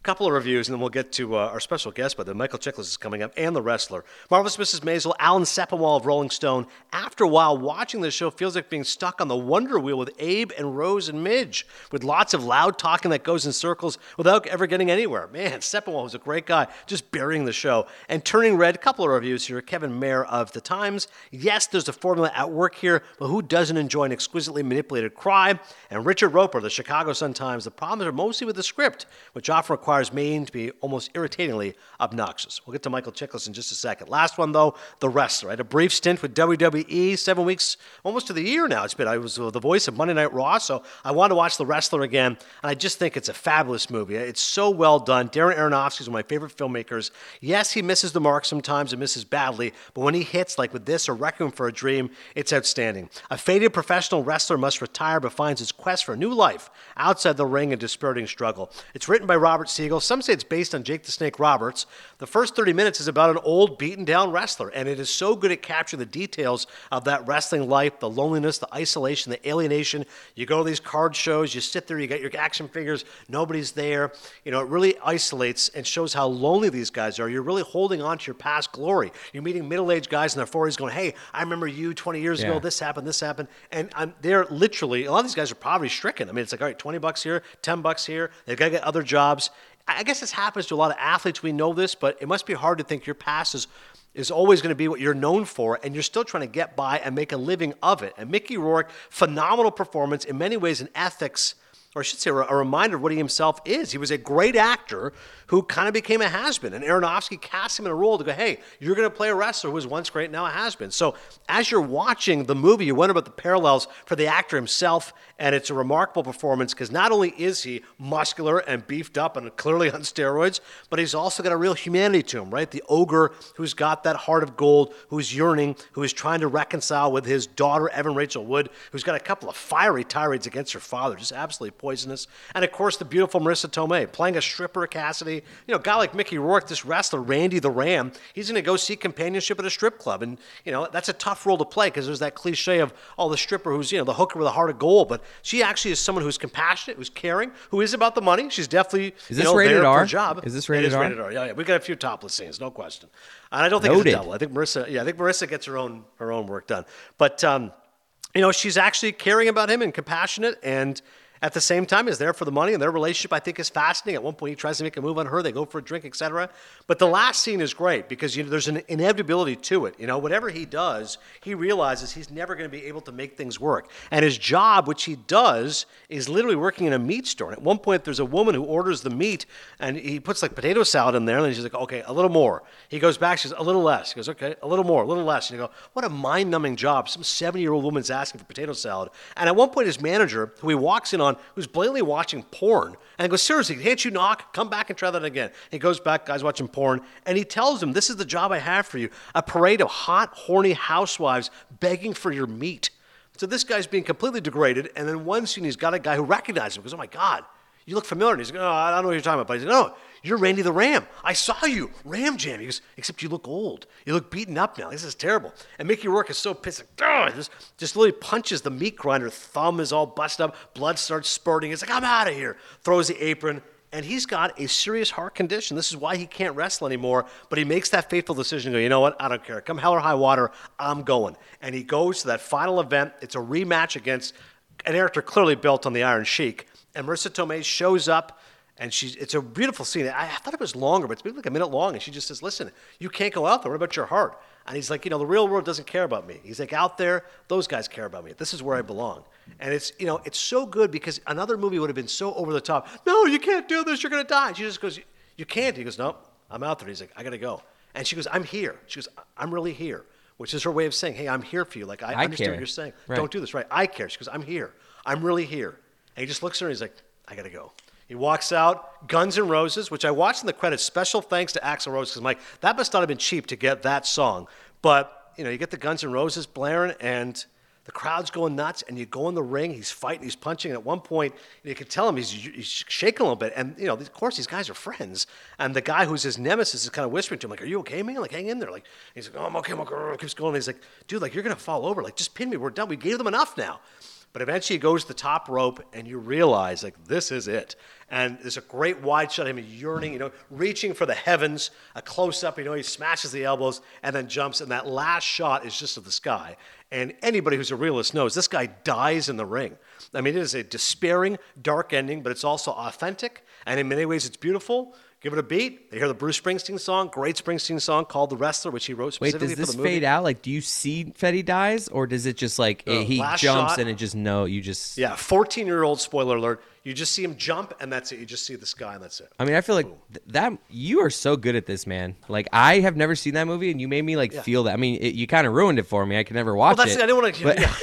A couple of reviews, and then we'll get to uh, our special guest, but then Michael Chiklis is coming up, and The Wrestler. Marvelous Missus Maisel, Alan Sepinwall of Rolling Stone. After a while, watching this show feels like being stuck on the Wonder Wheel with Abe and Rose and Midge, with lots of loud talking that goes in circles without ever getting anywhere. Man, Sepinwall was a great guy, just burying the show. And Turning Red, a couple of reviews here. Kevin Mayer of The Times. Yes, there's a formula at work here, but who doesn't enjoy an exquisitely manipulated crime? And Richard Roper of the Chicago Sun-Times. The problems are mostly with the script, which often requires requires Maine to be almost irritatingly obnoxious. We'll get to Michael Chiklis in just a second. Last one, though, The Wrestler. I had a brief stint with W W E, seven weeks, almost to the year now. It's been, I was the voice of Monday Night Raw, so I want to watch The Wrestler again, and I just think it's a fabulous movie. It's so well done. Darren Aronofsky is one of my favorite filmmakers. Yes, he misses the mark sometimes and misses badly, but when he hits, like with this or Requiem for a Dream, it's outstanding. A faded professional wrestler must retire but finds his quest for a new life outside the ring and dispiriting struggle. It's written by Robert Siegel. Some say it's based on Jake the Snake Roberts. The first thirty minutes is about an old, beaten-down wrestler, and it is so good at capturing the details of that wrestling life, the loneliness, the isolation, the alienation. You go to these card shows, you sit there, you got your action figures, nobody's there. You know, it really isolates and shows how lonely these guys are. You're really holding on to your past glory. You're meeting middle-aged guys in their forties going, hey, I remember you twenty years yeah. ago, this happened, this happened, and I'm, they're literally, a lot of these guys are poverty-stricken. I mean, it's like, all right, twenty bucks here, ten bucks here, they've got to get other jobs. I guess this happens to a lot of athletes. We know this, but it must be hard to think your past is, is always going to be what you're known for, and you're still trying to get by and make a living of it. And Mickey Rourke, phenomenal performance, in many ways an ethics, or I should say a reminder of what he himself is. He was a great actor who kind of became a has-been, and Aronofsky cast him in a role to go, hey, you're going to play a wrestler who was once great, now a has-been. So as you're watching the movie, you wonder about the parallels for the actor himself, and it's a remarkable performance because not only is he muscular and beefed up and clearly on steroids, but he's also got a real humanity to him, right? The ogre who's got that heart of gold, who's yearning, who is trying to reconcile with his daughter, Evan Rachel Wood, who's got a couple of fiery tirades against her father, just absolutely poisonous. And of course, the beautiful Marissa Tomei playing a stripper, Cassidy. You know, a guy like Mickey Rourke, this wrestler, Randy the Ram, he's going to go seek companionship at a strip club. And, you know, that's a tough role to play because there's that cliche of, oh, the stripper who's, you know, the hooker with a heart of gold. But she actually is someone who's compassionate, who's caring, who is about the money. She's definitely, is you know, there for a job. Is this rated R? It is rated R. Yeah, yeah. We've got a few topless scenes, no question. And I don't think Noted. It's a double. I think Marissa, yeah, I think Marissa gets her own, her own work done. But, um, you know, she's actually caring about him and compassionate, and at the same time, is there for the money, and their relationship, I think, is fascinating. At one point, he tries to make a move on her. They go for a drink, et cetera. But the last scene is great because, you know, there's an inevitability to it. You know, whatever he does, he realizes he's never going to be able to make things work. And his job, which he does, is literally working in a meat store. And at one point, there's a woman who orders the meat, and he puts, like, potato salad in there, and she's like, okay, a little more. He goes back, she says, a little less. He goes, okay, a little more, a little less. And you go, what a mind-numbing job. Some seventy-year-old woman's asking for potato salad. And at one point, his manager, who he walks in on, who's blatantly watching porn, and he goes, seriously, can't you knock? Come back and try that again. He goes back, guy's watching porn, and he tells him, this is the job I have for you, a parade of hot, horny housewives begging for your meat. So this guy's being completely degraded, and then one scene he's got a guy who recognizes him, goes, oh my God, you look familiar. And he's like, oh, I don't know what you're talking about. But he's like, no, you're Randy the Ram. I saw you, Ram Jam. He goes, except you look old. You look beaten up now. This is terrible. And Mickey Rourke is so pissed. Like, just, just literally punches the meat grinder. Thumb is all busted up. Blood starts spurting. He's like, I'm out of here. Throws the apron. And he's got a serious heart condition. This is why he can't wrestle anymore. But he makes that fateful decision to go, you know what? I don't care. Come hell or high water, I'm going. And he goes to that final event. It's a rematch against an character clearly built on the Iron Sheik. And Marissa Tomei shows up, and she's, it's a beautiful scene. I, I thought it was longer, but it's maybe like a minute long. And she just says, listen, you can't go out there. What about your heart? And he's like, you know, the real world doesn't care about me. He's like, out there, those guys care about me. This is where I belong. And it's, you know, it's so good because another movie would have been so over the top. No, you can't do this. You're going to die. She just goes, you can't. He goes, no, I'm out there. He's like, I got to go. And she goes, I'm here. She goes, I'm really here, which is her way of saying, hey, I'm here for you. Like, I, I understand care. What you're saying. Right. Don't do this. Right. I care. She goes, I'm here. I'm really here. And he just looks at her and he's like, I got to go. He walks out, Guns N' Roses, which I watched in the credits. Special thanks to Axl Rose because I'm like, that must not have been cheap to get that song. But, you know, you get the Guns N' Roses blaring and the crowd's going nuts, and you go in the ring, he's fighting, he's punching, and at one point, you can tell him he's, he's shaking a little bit, and, you know, of course, these guys are friends, and the guy who's his nemesis is kind of whispering to him, like, are you okay, man? Like, hang in there. Like, he's like, oh, I'm okay, I'm okay, keeps going, and he's like, dude, like, you're going to fall over. Like, just pin me, we're done. We gave them enough now. But eventually it goes to the top rope, and you realize, like, this is it. And there's a great wide shot of him yearning, you know, reaching for the heavens, a close-up, you know, he smashes the elbows and then jumps, and that last shot is just of the sky. And anybody who's a realist knows this guy dies in the ring. I mean, it is a despairing, dark ending, but it's also authentic, and in many ways it's beautiful. Give it a beat. They hear the Bruce Springsteen song, great Springsteen song called The Wrestler, which he wrote specifically for the movie. Wait, does this fade out? Like, do you see Fetty dies, or does it just, like, uh, he jumps shot, and it just, no, you just... Yeah, fourteen-year-old, spoiler alert, you just see him jump, and that's it. You just see the sky, and that's it. I mean, I feel like th- that you are so good at this, man. Like, I have never seen that movie, and you made me, like, yeah. feel that. I mean, it, you kind of ruined it for me. I could never watch well, that's it. I didn't want to... But- yeah.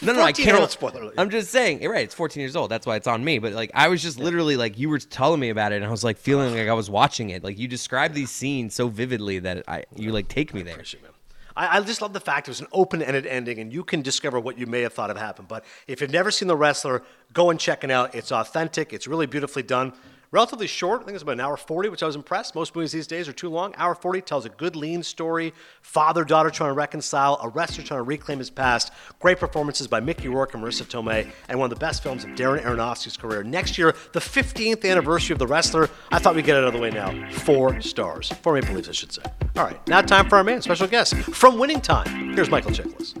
no, no, I can't. Spoiler. I'm just saying, right, it's fourteen years old. That's why it's on me. But, like, I was just literally, like, you were telling me about it, and I was, like, feeling like I was watching it. Like, you describe these scenes so vividly that I, you, like, take me there. I appreciate it, man. I, I just love the fact it was an open-ended ending, and you can discover what you may have thought have happened. But if you've never seen The Wrestler, go and check it out. It's authentic. It's really beautifully done. Relatively short. I think it's about an hour forty, which I was impressed. Most movies these days are too long. Hour forty tells a good, lean story. Father, daughter trying to reconcile. A wrestler trying to reclaim his past. Great performances by Mickey Rourke and Marissa Tomei. And one of the best films of Darren Aronofsky's career. Next year, the fifteenth anniversary of The Wrestler. I thought we'd get it out of the way now. Four stars. Four Maple Leafs, I should say. All right. Now time for our main special guest. From Winning Time, here's Michael Chiklis.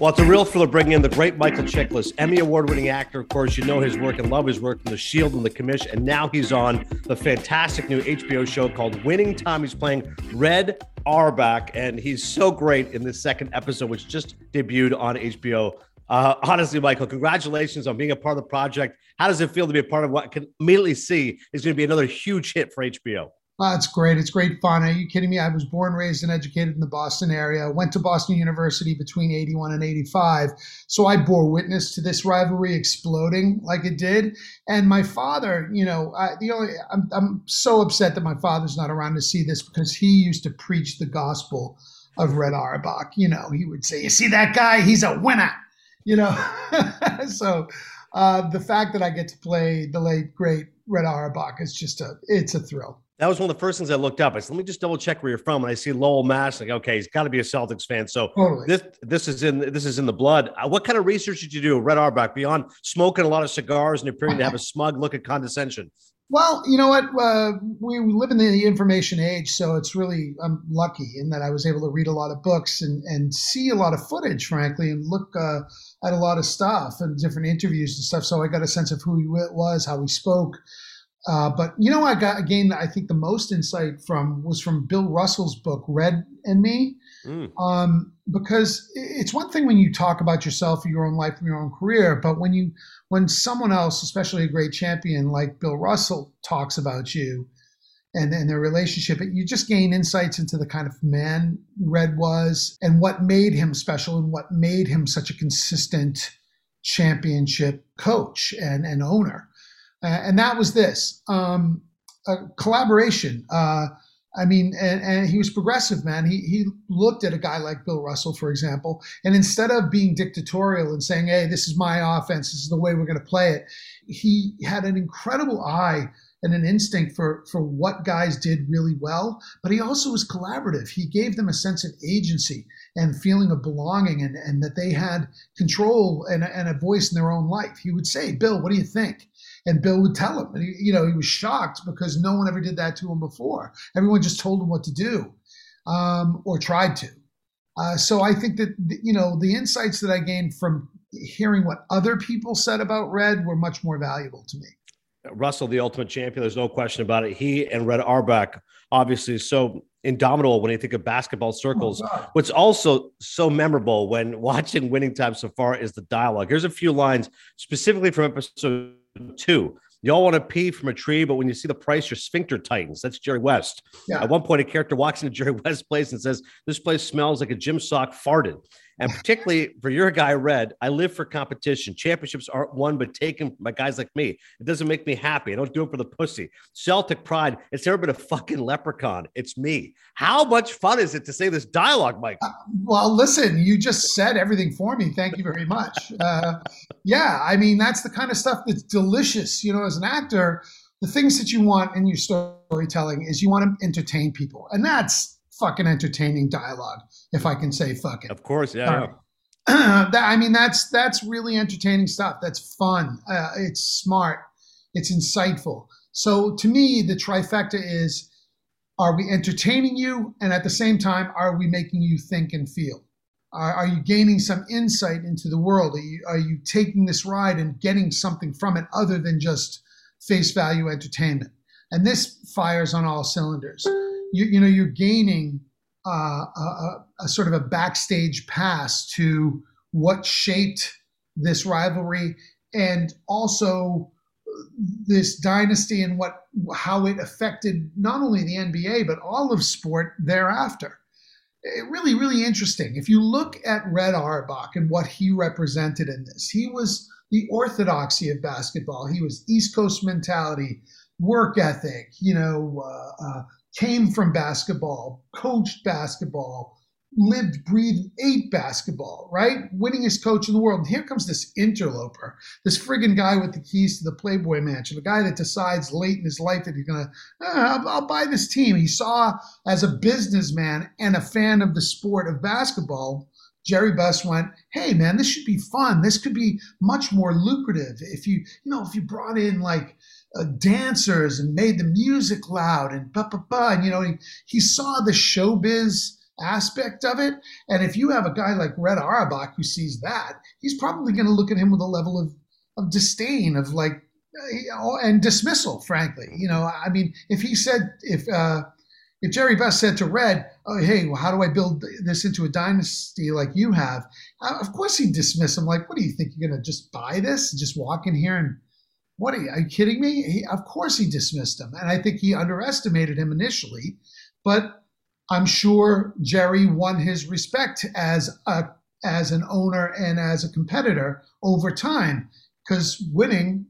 Well, it's a real thrill bringing in the great Michael Chiklis, Emmy Award-winning actor. Of course, you know his work and love his work from The Shield and The Commish, and now he's on the fantastic new H B O show called Winning Time. He's playing Red Auerbach, and he's so great in this second episode, which just debuted on H B O. Uh, honestly, Michael, congratulations on being a part of the project. How does it feel to be a part of what I can immediately see is going to be another huge hit for H B O? Oh, it's great. It's great fun. Are you kidding me? I was born, raised, and educated in the Boston area. Went to Boston University between eighty-one and eighty-five. So I bore witness to this rivalry exploding like it did. And my father, you know, I, the only, I'm, I'm so upset that my father's not around to see this because he used to preach the gospel of Red Auerbach. You know, he would say, you see that guy? He's a winner. You know, so uh, the fact that I get to play the late, great Red Auerbach is just a, it's a thrill. That was one of the first things I looked up. I said, let me just double check where you're from. And I see Lowell, Mass. Like, okay, he's got to be a Celtics fan. So totally. this this is in this is in the blood. Uh, what kind of research did you do, Red Auerbach, beyond smoking a lot of cigars and appearing to have a smug look at condescension? Well, you know what? Uh, we live in the information age, so it's really, I'm lucky in that I was able to read a lot of books and, and see a lot of footage, frankly, and look uh, at a lot of stuff and different interviews and stuff. So I got a sense of who he was, how he spoke. Uh, but, you know, I got again, I think the most insight from was from Bill Russell's book, Red and Me, mm. um, because it's one thing when you talk about yourself, your own life, and your own career. But when you when someone else, especially a great champion like Bill Russell, talks about you and, and their relationship, you just gain insights into the kind of man Red was and what made him special and what made him such a consistent championship coach and, and owner. Uh, and that was this um, uh, collaboration. Uh, I mean, and, and he was progressive, man. He he looked at a guy like Bill Russell, for example, and instead of being dictatorial and saying, hey, this is my offense, this is the way we're going to play it, he had an incredible eye and an instinct for, for what guys did really well. But he also was collaborative. He gave them a sense of agency and feeling of belonging and, and that they had control and, and a voice in their own life. He would say, Bill, what do you think? And Bill would tell him, and he, you know, he was shocked because no one ever did that to him before. Everyone just told him what to do um, or tried to. Uh, so I think that, you know, the insights that I gained from hearing what other people said about Red were much more valuable to me. Russell, the ultimate champion, there's no question about it. He and Red Auerbach, obviously so indomitable when you think of basketball circles. Oh, what's also so memorable when watching Winning Time so far is the dialogue. Here's a few lines specifically from episode two. Y'all want to pee from a tree, but when you see the price, your sphincter tightens. That's Jerry West. Yeah. At one point, a character walks into Jerry West's place and says, this place smells like a gym sock farted. And particularly for your guy, Red, I live for competition. Championships aren't won, but taken by guys like me. It doesn't make me happy. I don't do it for the pussy. Celtic pride. It's never been a fucking leprechaun. It's me. How much fun is it to say this dialogue, Mike? Uh, well, listen, you just said everything for me. Thank you very much. Uh, yeah, I mean, that's the kind of stuff that's delicious, you know. As an actor, the things that you want in your storytelling is you want to entertain people. And that's fucking entertaining dialogue, if I can say fuck it. Of course, yeah. Um, yeah. that, I mean, that's that's really entertaining stuff. That's fun. Uh, it's smart. It's insightful. So to me, the trifecta is, are we entertaining you? And at the same time, are we making you think and feel? Are, are you gaining some insight into the world? Are you, are you taking this ride and getting something from it other than just face value entertainment? And this fires on all cylinders. You, you know, you're gaining uh, a, a sort of a backstage pass to what shaped this rivalry and also this dynasty and what how it affected not only the N B A, but all of sport thereafter. It really, really interesting. If you look at Red Auerbach and what he represented in this, he was the orthodoxy of basketball. He was East Coast mentality, work ethic, you know, uh, uh, came from basketball, coached basketball, lived, breathed, ate basketball, right? Winningest coach in the world. And here comes this interloper, this friggin' guy with the keys to the Playboy Mansion, the guy that decides late in his life that he's going to, ah, I'll, I'll buy this team. He saw, as a businessman and a fan of the sport of basketball, Jerry West went, hey, man, this should be fun. This could be much more lucrative if you, you know, if you brought in like uh, dancers and made the music loud and ba ba ba. And, you know, he, he saw the showbiz aspect of it. And if you have a guy like Red Auerbach who sees that, he's probably going to look at him with a level of, of disdain of like, and dismissal, frankly. You know, I mean, if he said, if uh, if Jerry West said to Red, oh, hey, well, how do I build this into a dynasty like you have? Uh, of course he'd dismiss him. Like, what do you think? You're going to just buy this and just walk in here and what are you, are you kidding me? He, of course he dismissed him. And I think he underestimated him initially, but I'm sure Jerry won his respect as a as an owner and as a competitor over time, because winning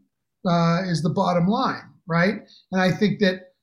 uh, is the bottom line, right? And I think that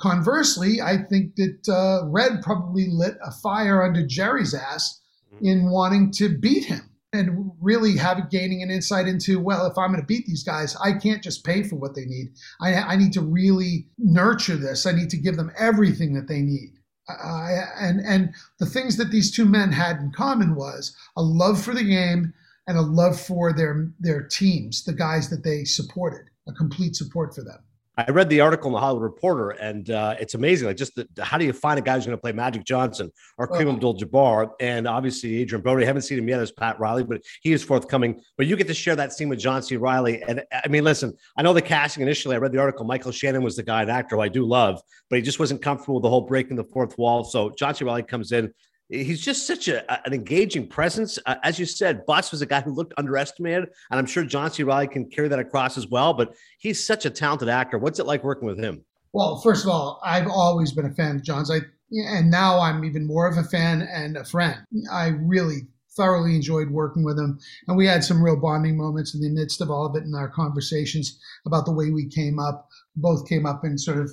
conversely, I think that uh, Red probably lit a fire under Jerry's ass in wanting to beat him and really have gaining an insight into, well, if I'm going to beat these guys, I can't just pay for what they need. I, I need to really nurture this. I need to give them everything that they need. Uh, and and the things that these two men had in common was a love for the game and a love for their their teams, the guys that they supported, a complete support for them. I read the article in the Hollywood Reporter, and uh, it's amazing. Like, just the, how do you find a guy who's going to play Magic Johnson or Kareem Abdul-Jabbar, and obviously Adrian Brody. I haven't seen him yet as Pat Riley, but he is forthcoming. But you get to share that scene with John C. Reilly, and I mean, listen, I know the casting initially. I read the article. Michael Shannon was the guy, an actor who I do love, but he just wasn't comfortable with the whole breaking the fourth wall. So John C. Reilly comes in. He's just such a, an engaging presence. Uh, as you said, Butts was a guy who looked underestimated, and I'm sure John C. Reilly can carry that across as well, but he's such a talented actor. What's it like working with him? Well, first of all, I've always been a fan of John's, I, and now I'm even more of a fan and a friend. I really thoroughly enjoyed working with him, and we had some real bonding moments in the midst of all of it in our conversations about the way we came up. Both came up in sort of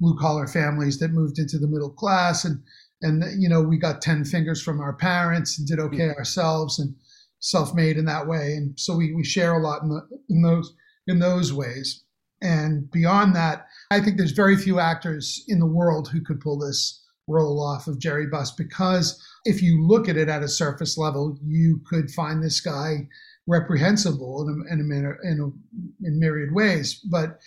blue-collar families that moved into the middle class, and And, you know, we got ten fingers from our parents and did okay ourselves and self-made in that way. And so we, we share a lot in, the, in those in those ways. And beyond that, I think there's very few actors in the world who could pull this role off of Jerry West, because if you look at it at a surface level, you could find this guy reprehensible in a, in a, manner, in a in myriad ways. But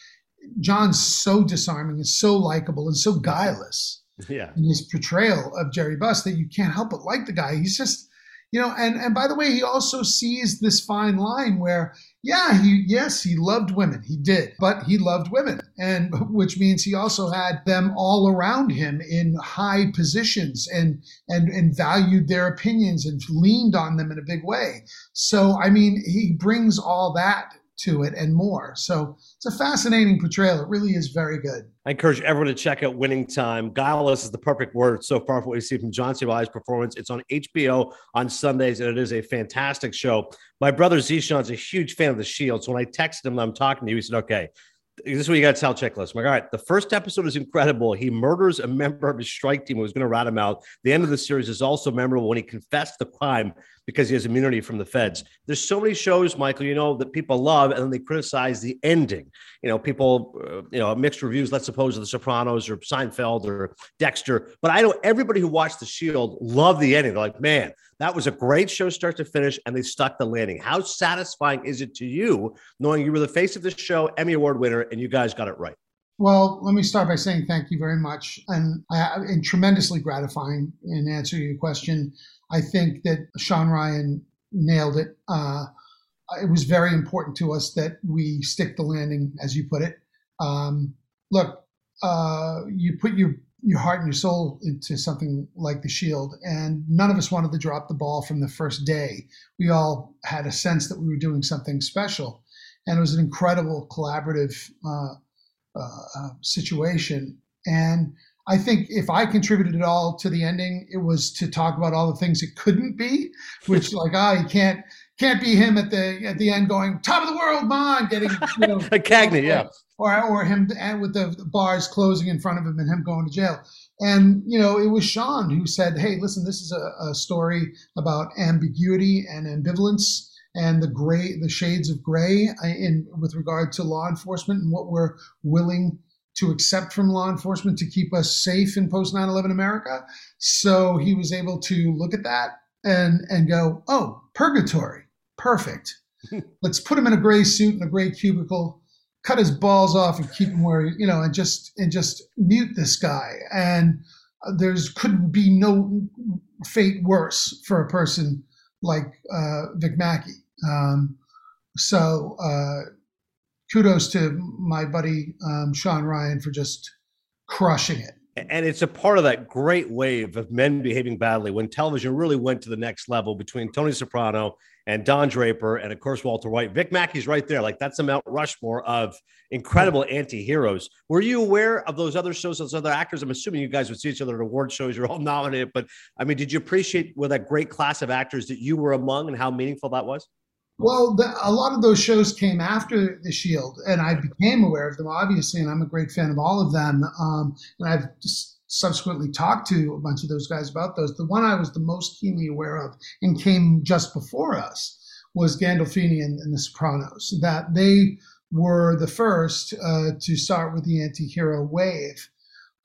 John's so disarming and so likable and so guileless. Yeah, in his portrayal of Jerry West that you can't help but like the guy. He's just, you know, and, and by the way, he also sees this fine line where, yeah, he yes, he loved women. He did, but he loved women. and which means he also had them all around him in high positions and and and valued their opinions and leaned on them in a big way. So, I mean, he brings all that to it and more. So it's a fascinating portrayal. It really is very good. I encourage everyone to check out Winning Time. Guileless is the perfect word so far for what we see from Jai Alai's performance. It's on H B O on Sundays, and it is a fantastic show. My brother Zishan's a huge fan of The Shield, so when I texted him that I'm talking to you, he said, okay, this is what you got to tell Chiklis. I'm like, all right, the first episode is incredible. He murders a member of his strike team who was going to rat him out. The end of the series is also memorable when he confessed the crime because he has immunity from the feds. There's so many shows, Michael, you know, that people love, and then they criticize the ending. You know, people, uh, you know, mixed reviews, let's suppose, of The Sopranos or Seinfeld or Dexter. But I know everybody who watched The Shield loved the ending. They're like, man, that was a great show start to finish, and they stuck the landing. How satisfying is it to you knowing you were the face of this show, Emmy Award winner, and you guys got it right? Well, let me start by saying thank you very much, and, and tremendously gratifying in answer to your question. I think that Sean Ryan nailed it. Uh, it was very important to us that we stick the landing, as you put it. Um, look, uh, you put your your heart and your soul into something like The Shield. And none of us wanted to drop the ball from the first day. We all had a sense that we were doing something special. And it was an incredible collaborative uh, uh, situation. And I think if I contributed at all to the ending, it was to talk about all the things it couldn't be, which like, ah, oh, you can't, can't be him at the, at the end going top of the world, man, getting, you know, a Cagney, yeah. Or, or him and with the bars closing in front of him and him going to jail. And, you know, it was Sean who said, hey, listen, this is a, a story about ambiguity and ambivalence and the gray, the shades of gray in with regard to law enforcement and what we're willing to accept from law enforcement to keep us safe in post nine eleven America. So he was able to look at that and, and go, oh, purgatory. Perfect. Let's put him in a gray suit and a gray cubicle, cut his balls off and keep him where, you know, and just, and just mute this guy. And there's couldn't be no fate worse for a person like uh, Vic Mackey. Um, so uh, kudos to my buddy, um, Sean Ryan, for just crushing it. And it's a part of that great wave of men behaving badly when television really went to the next level between Tony Soprano and Don Draper and, of course, Walter White. Vic Mackey's right there. Like, that's a Mount Rushmore of incredible anti-heroes. Were you aware of those other shows, those other actors? I'm assuming you guys would see each other at award shows. You're all nominated. But, I mean, did you appreciate well, that great class of actors that you were among and how meaningful that was? Well, the, a lot of those shows came after The Shield, and I became aware of them, obviously, and I'm a great fan of all of them. Um, and I've just subsequently talked to a bunch of those guys about those. The one I was the most keenly aware of and came just before us was Gandolfini and, and The Sopranos, that they were the first uh, to start with the anti-hero wave.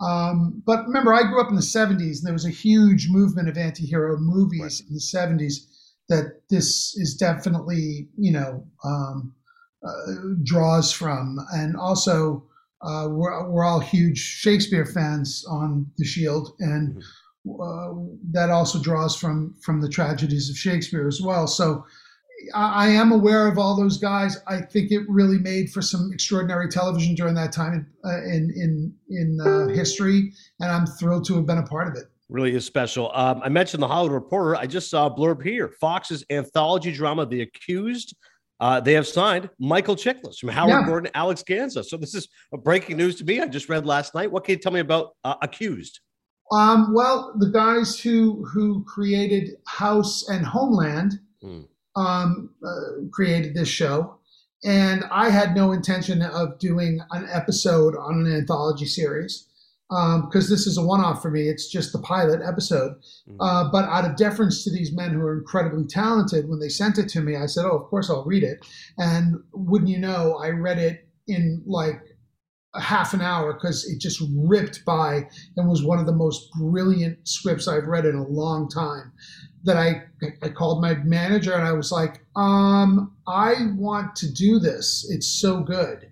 Um, but remember, I grew up in the seventies, and there was a huge movement of anti-hero movies right. in the seventies. That this is definitely, you know, um, uh, draws from. And also, uh, we're, we're all huge Shakespeare fans on The Shield. And uh, that also draws from, from the tragedies of Shakespeare as well. So I, I am aware of all those guys. I think it really made for some extraordinary television during that time uh, in, in, in uh, history. And I'm thrilled to have been a part of it. Really is special. Um, I mentioned The Hollywood Reporter. I just saw a blurb here. Fox's anthology drama, The Accused. Uh, they have signed Michael Chiklis from Howard yeah. Gordon, Alex Ganza. So this is a breaking news to me. I just read last night. What can you tell me about uh, Accused? Um, well, the guys who who created House and Homeland mm. um, uh, created this show. And I had no intention of doing an episode on an anthology series. Because um, this is a one-off for me. It's just the pilot episode. Uh, but out of deference to these men who are incredibly talented, when they sent it to me, I said, oh, of course I'll read it. And wouldn't you know, I read it in like a half an hour because it just ripped by and was one of the most brilliant scripts I've read in a long time. That I, I called my manager and I was like, um, I want to do this. It's so good.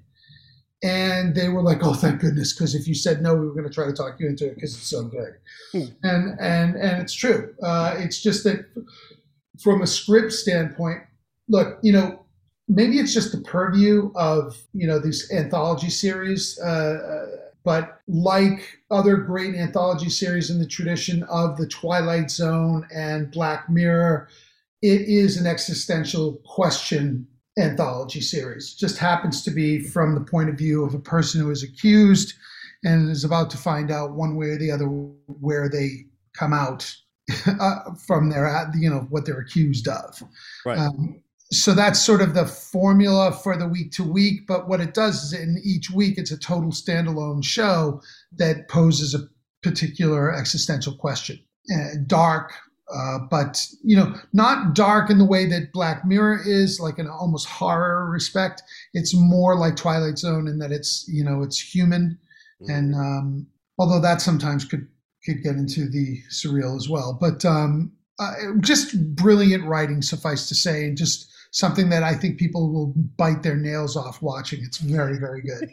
And they were like, oh, thank goodness, because if you said no, we were going to try to talk you into it because it's so good. Hmm. And and and it's true. Uh, it's just that from a script standpoint, look, you know, maybe it's just the purview of, you know, these anthology series, uh, but like other great anthology series in the tradition of The Twilight Zone and Black Mirror, it is an existential question anthology series. It just happens to be from the point of view of a person who is accused and is about to find out one way or the other where they come out uh, from their, you know, what they're accused of. Right. Um, so that's sort of the formula for the week to week. But what it does is in each week, it's a total standalone show that poses a particular existential question. Uh, dark, uh, but, you know, not dark in the way that Black Mirror is, like an almost horror respect. It's more like Twilight Zone in that it's, you know, it's human. And um, although that sometimes could, could get into the surreal as well. But um, uh, just brilliant writing, suffice to say, and just something that I think people will bite their nails off watching. It's very, very good.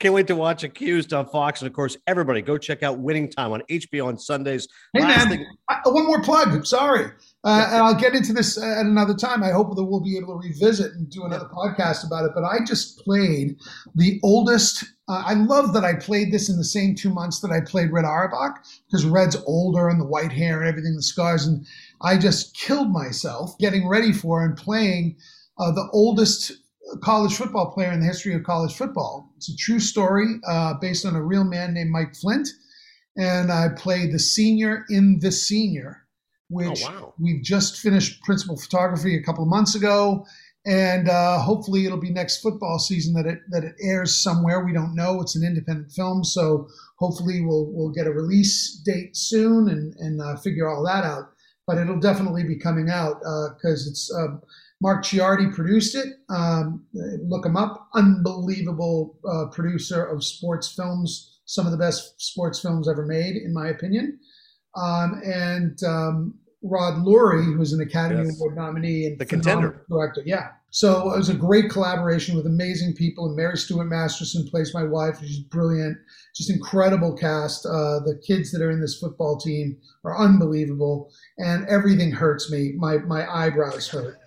Can't wait to watch Accused on Fox. And, of course, everybody, go check out Winning Time on H B O on Sundays. Hey, Last man, thing- I, one more plug. I'm sorry. Uh, yeah. And I'll get into this at another time. I hope that we'll be able to revisit and do another yeah. podcast about it. But I just played the oldest. Uh, I love that I played this in the same two months that I played Red Auerbach, because Red's older and the white hair and everything, the scars. And I just killed myself getting ready for and playing uh, the oldest college football player in the history of college football. It's a true story uh, based on a real man named Mike Flint. And I played the senior in The Senior, which oh, wow. we've just finished principal photography a couple of months ago. And uh, hopefully it'll be next football season that it that it airs somewhere. We don't know. It's an independent film. So hopefully we'll we'll get a release date soon and, and uh, figure all that out. But it'll definitely be coming out because uh, it's uh, Mark Ciardi produced it. Um, look him up. Unbelievable uh, producer of sports films. Some of the best sports films ever made, in my opinion. Um, and um, Rod Lurie, who's an Academy yes. Award nominee and the Contender director, yeah. So it was a great collaboration with amazing people. And Mary Stuart Masterson plays my wife; she's brilliant, just incredible cast. Uh, the kids that are in this football team are unbelievable, and everything hurts me. My my eyebrows hurt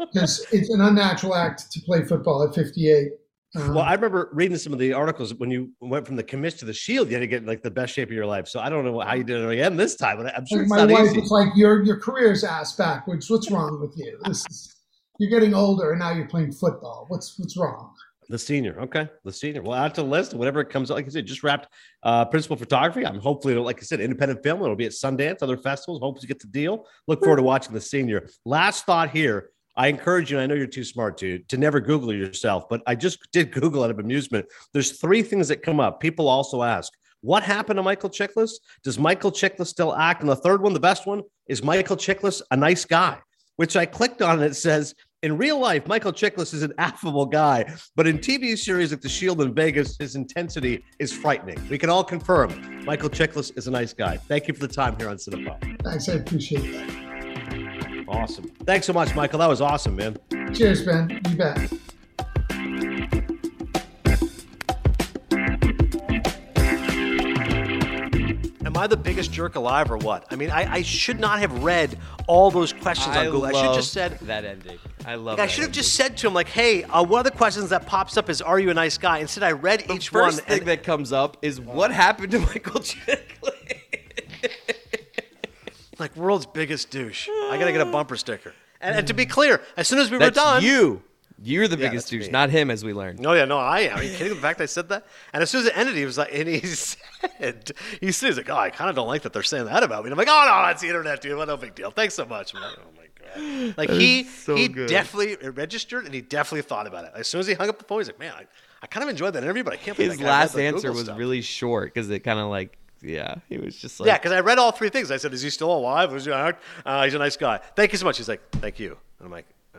because it's an unnatural act to play football at fifty-eight. Um, well, I remember reading some of the articles when you went from the commish to the shield. You had to get like the best shape of your life. So I don't know how you did it again this time. But I'm sure it's my not wife easy. was like, "Your your career's ass backwards. What's wrong with you? This is, you're getting older, and now you're playing football. What's what's wrong?" The Senior, okay, The Senior. Well, add to the list. Whatever it comes out, like I said, just wrapped uh, principal photography. I'm hopefully, like I said, independent film. It'll be at Sundance, other festivals. Hope to get the deal. Look forward to watching The Senior. Last thought here. I encourage you, and I know you're too smart to, to never Google it yourself, but I just did Google out of amusement. There's three things that come up. People also ask, what happened to Michael Chiklis? Does Michael Chiklis still act? And the third one, the best one, is Michael Chiklis a nice guy? Which I clicked on and it says, in real life, Michael Chiklis is an affable guy, but in T V series like The Shield in Vegas, his intensity is frightening. We can all confirm Michael Chiklis is a nice guy. Thank you for the time here on Cinepop. Thanks, I appreciate that. Awesome. Thanks so much, Michael. That was awesome, man. Cheers, Ben. You bet. Am I the biggest jerk alive or what? I mean, I, I should not have read all those questions I on Google. I should have just said that ending. I love. Like, that I should have ending. just said to him, like, "Hey, uh, one of the questions that pops up is, are you a nice guy?" Instead, I read the each first one. The thing and- that comes up is, what happened to Michael Chiklis? Like, world's biggest douche. I got to get a bumper sticker. And, and to be clear, as soon as we that's were done. you. You're the yeah, biggest douche, me. not him, as we learned. No, yeah, no, I am. Are you kidding? The fact I said that? And as soon as it ended, he was like, and he said, he says, like, oh, I kind of don't like that they're saying that about me. And I'm like, oh, no, it's the internet, dude. Well, no big deal. Thanks so much. I'm like, oh, my God. Like, that he so he good. definitely registered, and he definitely thought about it. As soon as he hung up the phone, he's like, man, I, I kind of enjoyed that interview, but I can't believe His that last answer Google was stuff. really short because it kind of like. Yeah, he was just like... Yeah, because I read all three things. I said, is he still alive? Was he act? Uh, he's a nice guy. Thank you so much. He's like, thank you. And I'm like, uh,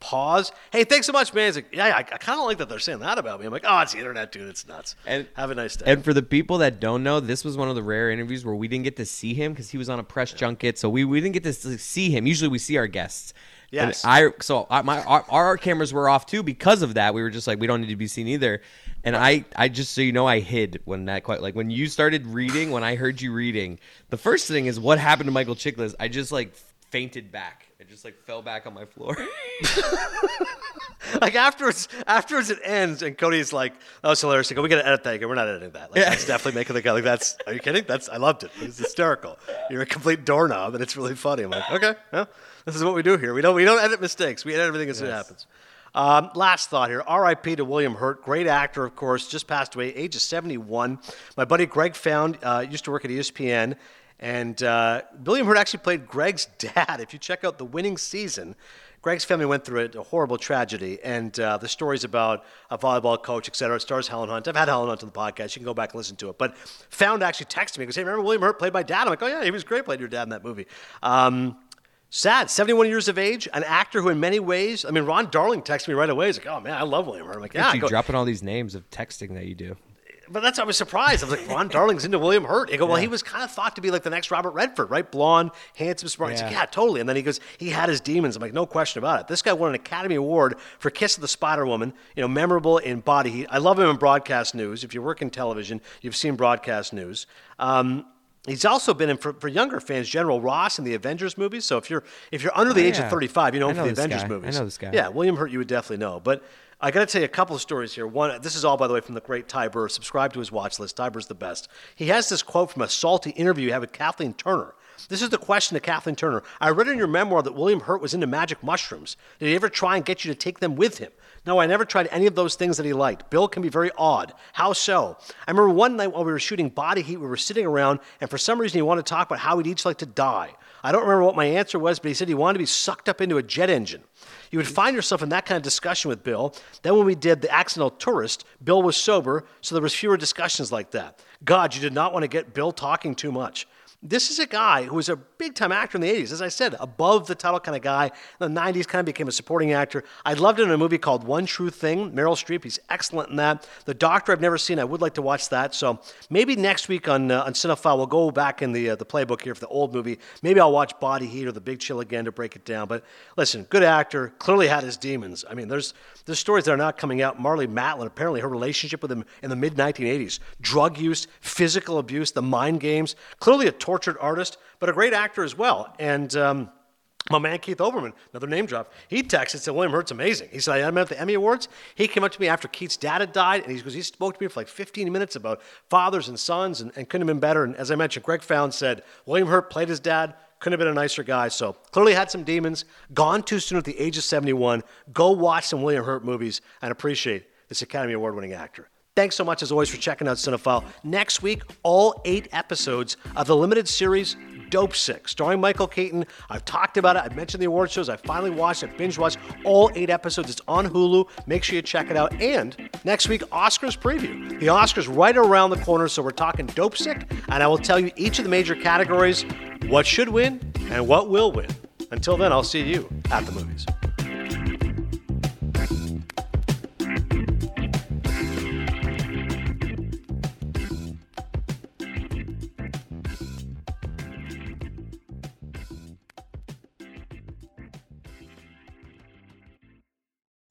pause. Hey, thanks so much, man. He's like, yeah, I, I kind of don't like that they're saying that about me. I'm like, oh, it's the internet, dude. It's nuts. And have a nice day. And for the people that don't know, this was one of the rare interviews where we didn't get to see him because he was on a press yeah. junket. So we, we didn't get to see him. Usually we see our guests. Yes. And I so I, my our, our cameras were off too because of that. We were just like, we don't need to be seen either. And I, I just so you know, I hid when that quite like when you started reading. When I heard you reading, the first thing is what happened to Michael Chiklis. I just like fainted back. I just like fell back on my floor. Like afterwards, afterwards it ends, and Cody's like, "That was hilarious." Like, we gotta edit that. We're not editing that. Like, yeah. That's definitely making the guy. Like, that's. Are you kidding? That's. I loved it. It was hysterical. You're a complete doorknob, and it's really funny. I'm like, okay, well, this is what we do here. We don't. We don't edit mistakes. We edit everything as yes. it happens. Um, last thought here. R I P to William Hurt, great actor, of course, just passed away, age of seventy-one. My buddy Greg Found uh, used to work at E S P N, and uh, William Hurt actually played Greg's dad. If you check out The Winning Season, Greg's family went through a, a horrible tragedy, and uh, the stories about a volleyball coach, et cetera, stars Helen Hunt. I've had Helen Hunt on the podcast. You can go back and listen to it. But Found actually texted me and goes, "Hey, remember William Hurt played my dad?" I'm like, "Oh, yeah, he was great playing your dad in that movie." Um... Sad, seventy-one years of age, an actor who in many ways, I mean, Ron Darling texted me right away. He's like, "Oh, man, I love William Hurt." I'm like, yeah. You're dropping all these names of texting that you do. But that's, I was surprised. I was like, Ron Darling's into William Hurt. He go, well, yeah. He was kind of thought to be like the next Robert Redford, right? Blonde, handsome, smart. Yeah. He's like, yeah, totally. And then he goes, he had his demons. I'm like, no question about it. This guy won an Academy Award for Kiss of the Spider Woman, you know, memorable in body heat. I love him in broadcast news. If you work in television, you've seen broadcast news. Um, He's also been in, for, for younger fans, General Ross in the Avengers movies. So if you're if you're under the oh, age yeah. of thirty-five, you know him know from the Avengers guy. movies. I know this guy. Yeah, William Hurt, you would definitely know. But I got to tell you a couple of stories here. One, this is all, by the way, from the great Ty Burr. Subscribe to his watch list. Ty Burr's the best. He has this quote from a salty interview he had with Kathleen Turner. This is the question to Kathleen Turner. "I read in your memoir that William Hurt was into magic mushrooms. Did he ever try and get you to take them with him?" "No, I never tried any of those things that he liked. Bill can be very odd." "How so?" "I remember one night while we were shooting Body Heat, we were sitting around, and for some reason he wanted to talk about how we'd each like to die. I don't remember what my answer was, but he said he wanted to be sucked up into a jet engine. You would find yourself in that kind of discussion with Bill. Then when we did The Accidental Tourist, Bill was sober, so there was fewer discussions like that. God, you did not want to get Bill talking too much." This is a guy who was a big-time actor in the eighties. As I said, above the title kind of guy. In the nineties, kind of became a supporting actor. I loved him in a movie called One True Thing. Meryl Streep, he's excellent in that. The Doctor, I've never seen. I would like to watch that. So maybe next week on uh, on Cinephile, we'll go back in the uh, the playbook here for the old movie. Maybe I'll watch Body Heat or The Big Chill again to break it down. But listen, good actor. Clearly had his demons. I mean, there's there's stories that are not coming out. Marlee Matlin, apparently her relationship with him in the mid nineteen eighties. Drug use, physical abuse, the mind games. Clearly a tortured artist, but a great actor as well. And um, my man Keith Olbermann, another name drop, he texted, said, "William Hurt's amazing." He said, "I'm at the Emmy Awards." He came up to me after Keith's dad had died, and he goes, he spoke to me for like fifteen minutes about fathers and sons, and, and couldn't have been better. And as I mentioned, Greg Found said, William Hurt played his dad, couldn't have been a nicer guy. So clearly had some demons, gone too soon at the age of seventy-one. Go watch some William Hurt movies and appreciate this Academy Award-winning actor. Thanks so much, as always, for checking out Cinephile. Next week, all eight episodes of the limited series Dope Sick, starring Michael Keaton. I've talked about it. I've mentioned the award shows. I finally watched it, binge-watched all eight episodes. It's on Hulu. Make sure you check it out. And next week, Oscars preview. The Oscars right around the corner, so we're talking Dope Sick, and I will tell you each of the major categories, what should win and what will win. Until then, I'll see you at the movies.